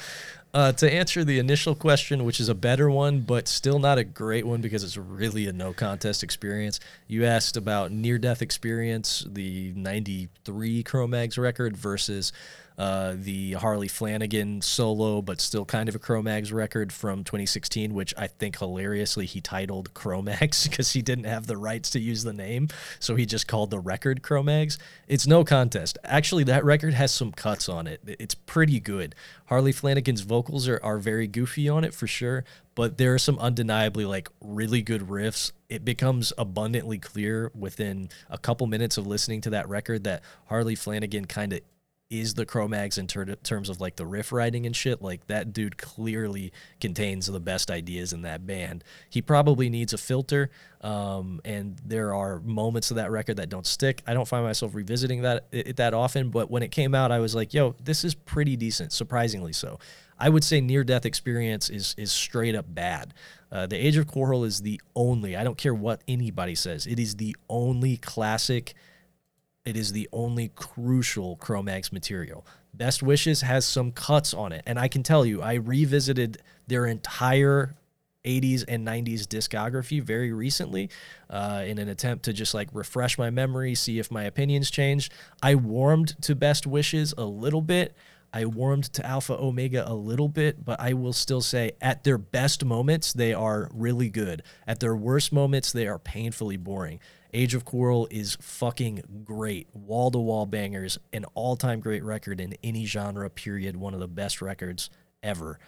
to answer the initial question, which is a better one, but still not a great one because it's really a no contest experience. You asked about near-death experience, the 93 Cro-Mags record versus the Harley Flanagan solo, but still kind of a Cro-Mags record from 2016, which I think hilariously he titled Cro-Mags because he didn't have the rights to use the name. So he just called the record Cro-Mags. It's no contest. Actually, that record has some cuts on it. It's pretty good. Harley Flanagan's vocals are very goofy on it for sure, but there are some undeniably like really good riffs. It becomes abundantly clear within a couple minutes of listening to that record that Harley Flanagan kind of is the Cro-Mags in terms of like the riff writing and shit. Like that dude clearly contains the best ideas in that band. He probably needs a filter, and there are moments of that record that don't stick. I don't find myself revisiting it that often, but when it came out, I was like, yo, this is pretty decent, surprisingly so. I would say near-death experience is straight up bad. The Age of Quarrel is the only, I don't care what anybody says, it is the only classic. It is the only crucial Cro-Mags material. Best Wishes has some cuts on it. And I can tell you, I revisited their entire 80s and 90s discography very recently in an attempt to just like refresh my memory, see if my opinions changed. I warmed to Best Wishes a little bit. I warmed to Alpha Omega a little bit, but I will still say at their best moments, they are really good. At their worst moments, they are painfully boring. Age of Quarrel is fucking great. Wall-to-wall bangers, an all-time great record in any genre, period. One of the best records ever.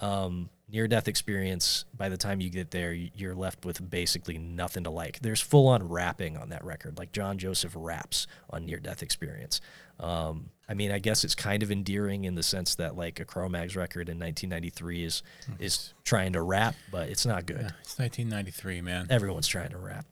Near-death experience, by the time you get there, you're left with basically nothing to like. There's full-on rapping on that record, like John Joseph raps on Near-Death Experience. I mean, I guess it's kind of endearing in the sense that, like, a Cro-Mags record in 1993 is trying to rap, but it's not good. Yeah, it's 1993, man. Everyone's trying to rap.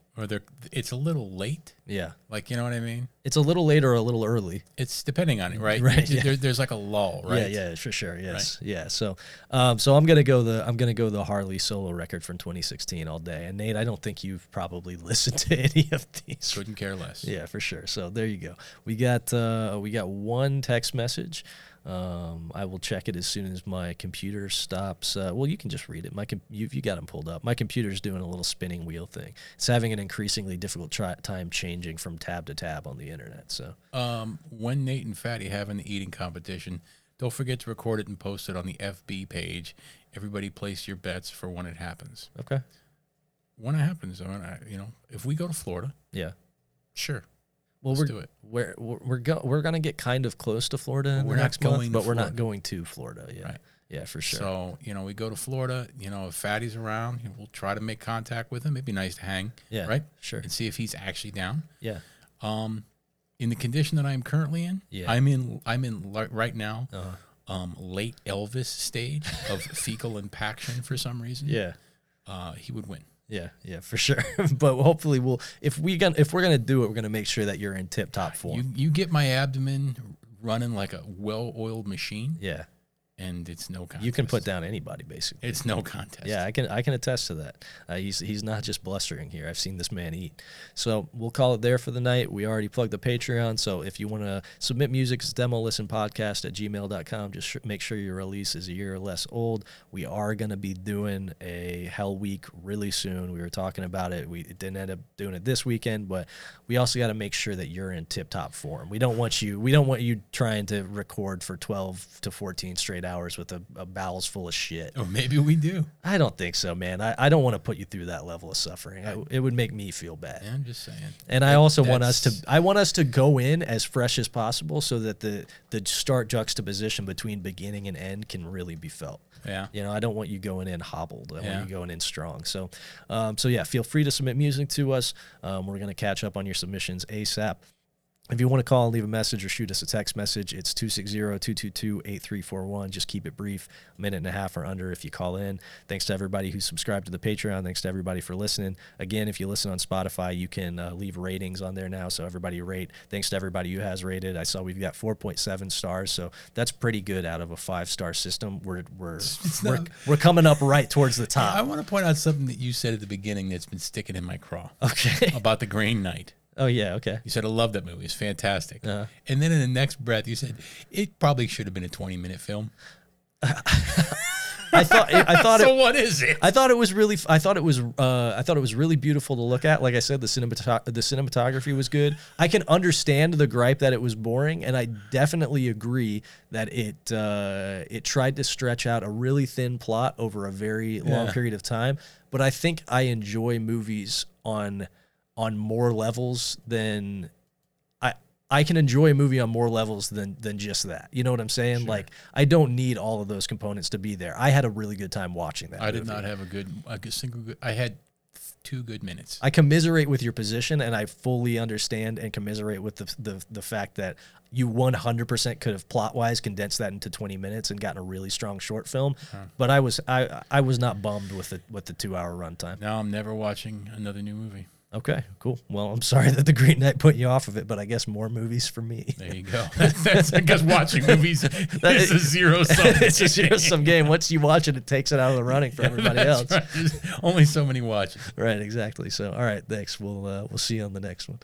It's a little late. Yeah. Like, you know what I mean? It's a little late or a little early. It's depending on it, right? Right. Yeah. There's like a lull, right? Yeah, yeah, for sure. Yes. Right. Yeah. So, I'm gonna go the Harley solo record from 2016 all day. And Nate, I don't think you've probably listened to any of these. Couldn't care less. Yeah, for sure. So there you go. We got one text message. I will check it as soon as my computer stops. Well, you can just read it. You got them pulled up. My computer's doing a little spinning wheel thing. It's having an increasingly difficult time changing from tab to tab on the internet. So, when Nate and Fatty having the eating competition, don't forget to record it and post it on the FB page. Everybody place your bets for when it happens. Okay. When it happens, if we go to Florida, yeah, sure. Well, we're gonna get kind of close to Florida in the next month, but we're not going to Florida. Yeah, right. Yeah, for sure. So we go to Florida. If Fatty's around, we'll try to make contact with him. It'd be nice to hang. Yeah, right. Sure. And see if he's actually down. Yeah. In the condition that I am currently in, yeah, I'm in right now, late Elvis stage of fecal impaction for some reason. Yeah. He would win. Yeah, for sure. But hopefully if we're gonna do it, we're gonna make sure that you're in tip-top form. You get my abdomen running like a well-oiled machine. Yeah, and it's no contest. You can put down anybody basically. It's no contest. Yeah, I can attest to that. He's not just blustering here. I've seen this man eat. So we'll call it there for the night. We already plugged the Patreon. So if you want to submit music, it's demolistenpodcast@gmail.com. Just make sure your release is a year or less old. We are going to be doing a Hell Week really soon. We were talking about it. We didn't end up doing it this weekend, but we also got to make sure that you're in tip-top form. We don't want you trying to record for 12 to 14 straight hours with a bowels full of shit. Oh, maybe we do. I don't think so, man. I don't want to put you through that level of suffering. It would make me feel bad. I'm just saying. And I also want us to go in as fresh as possible so that the stark juxtaposition between beginning and end can really be felt. Yeah. I don't want you going in hobbled. I want you going in strong. So, feel free to submit music to us. We're going to catch up on your submissions ASAP. If you want to call and leave a message or shoot us a text message, it's 260-222-8341. Just keep it brief, a minute and a half or under if you call in. Thanks to everybody who subscribed to the Patreon. Thanks to everybody for listening. Again, if you listen on Spotify, you can leave ratings on there now, so everybody rate. Thanks to everybody who has rated. I saw we've got 4.7 stars, so that's pretty good out of a 5-star system. We're coming up right towards the top. I want to point out something that you said at the beginning that's been sticking in my craw. Okay. About The Green Knight. Oh, yeah, okay. You said, I love that movie. It's fantastic. Uh-huh. And then in the next breath, you said, it probably should have been a 20-minute film. What is it? I thought it was really beautiful to look at. Like I said, the cinematography was good. I can understand the gripe that it was boring, and I definitely agree that it tried to stretch out a really thin plot over a very long period of time. But I think I enjoy movies on more levels than I can enjoy a movie on more levels than just that. You know what I'm saying? Sure. Like, I don't need all of those components to be there. I had a really good time watching that. I did not have I had 2 good minutes. I commiserate with your position, and I fully understand and commiserate with the fact that you 100% could have plot-wise condensed that into 20 minutes and gotten a really strong short film. Huh. But I was not bummed with the 2-hour runtime. Now I'm never watching another new movie. Okay, cool. Well, I'm sorry that The Green Knight put you off of it, but I guess more movies for me. There you go. I guess watching movies is a zero-sum game. It's a zero-sum game. Once you watch it, it takes it out of the running for everybody else. Right. Only so many watches. Right, exactly. So, all right, thanks. We'll see you on the next one.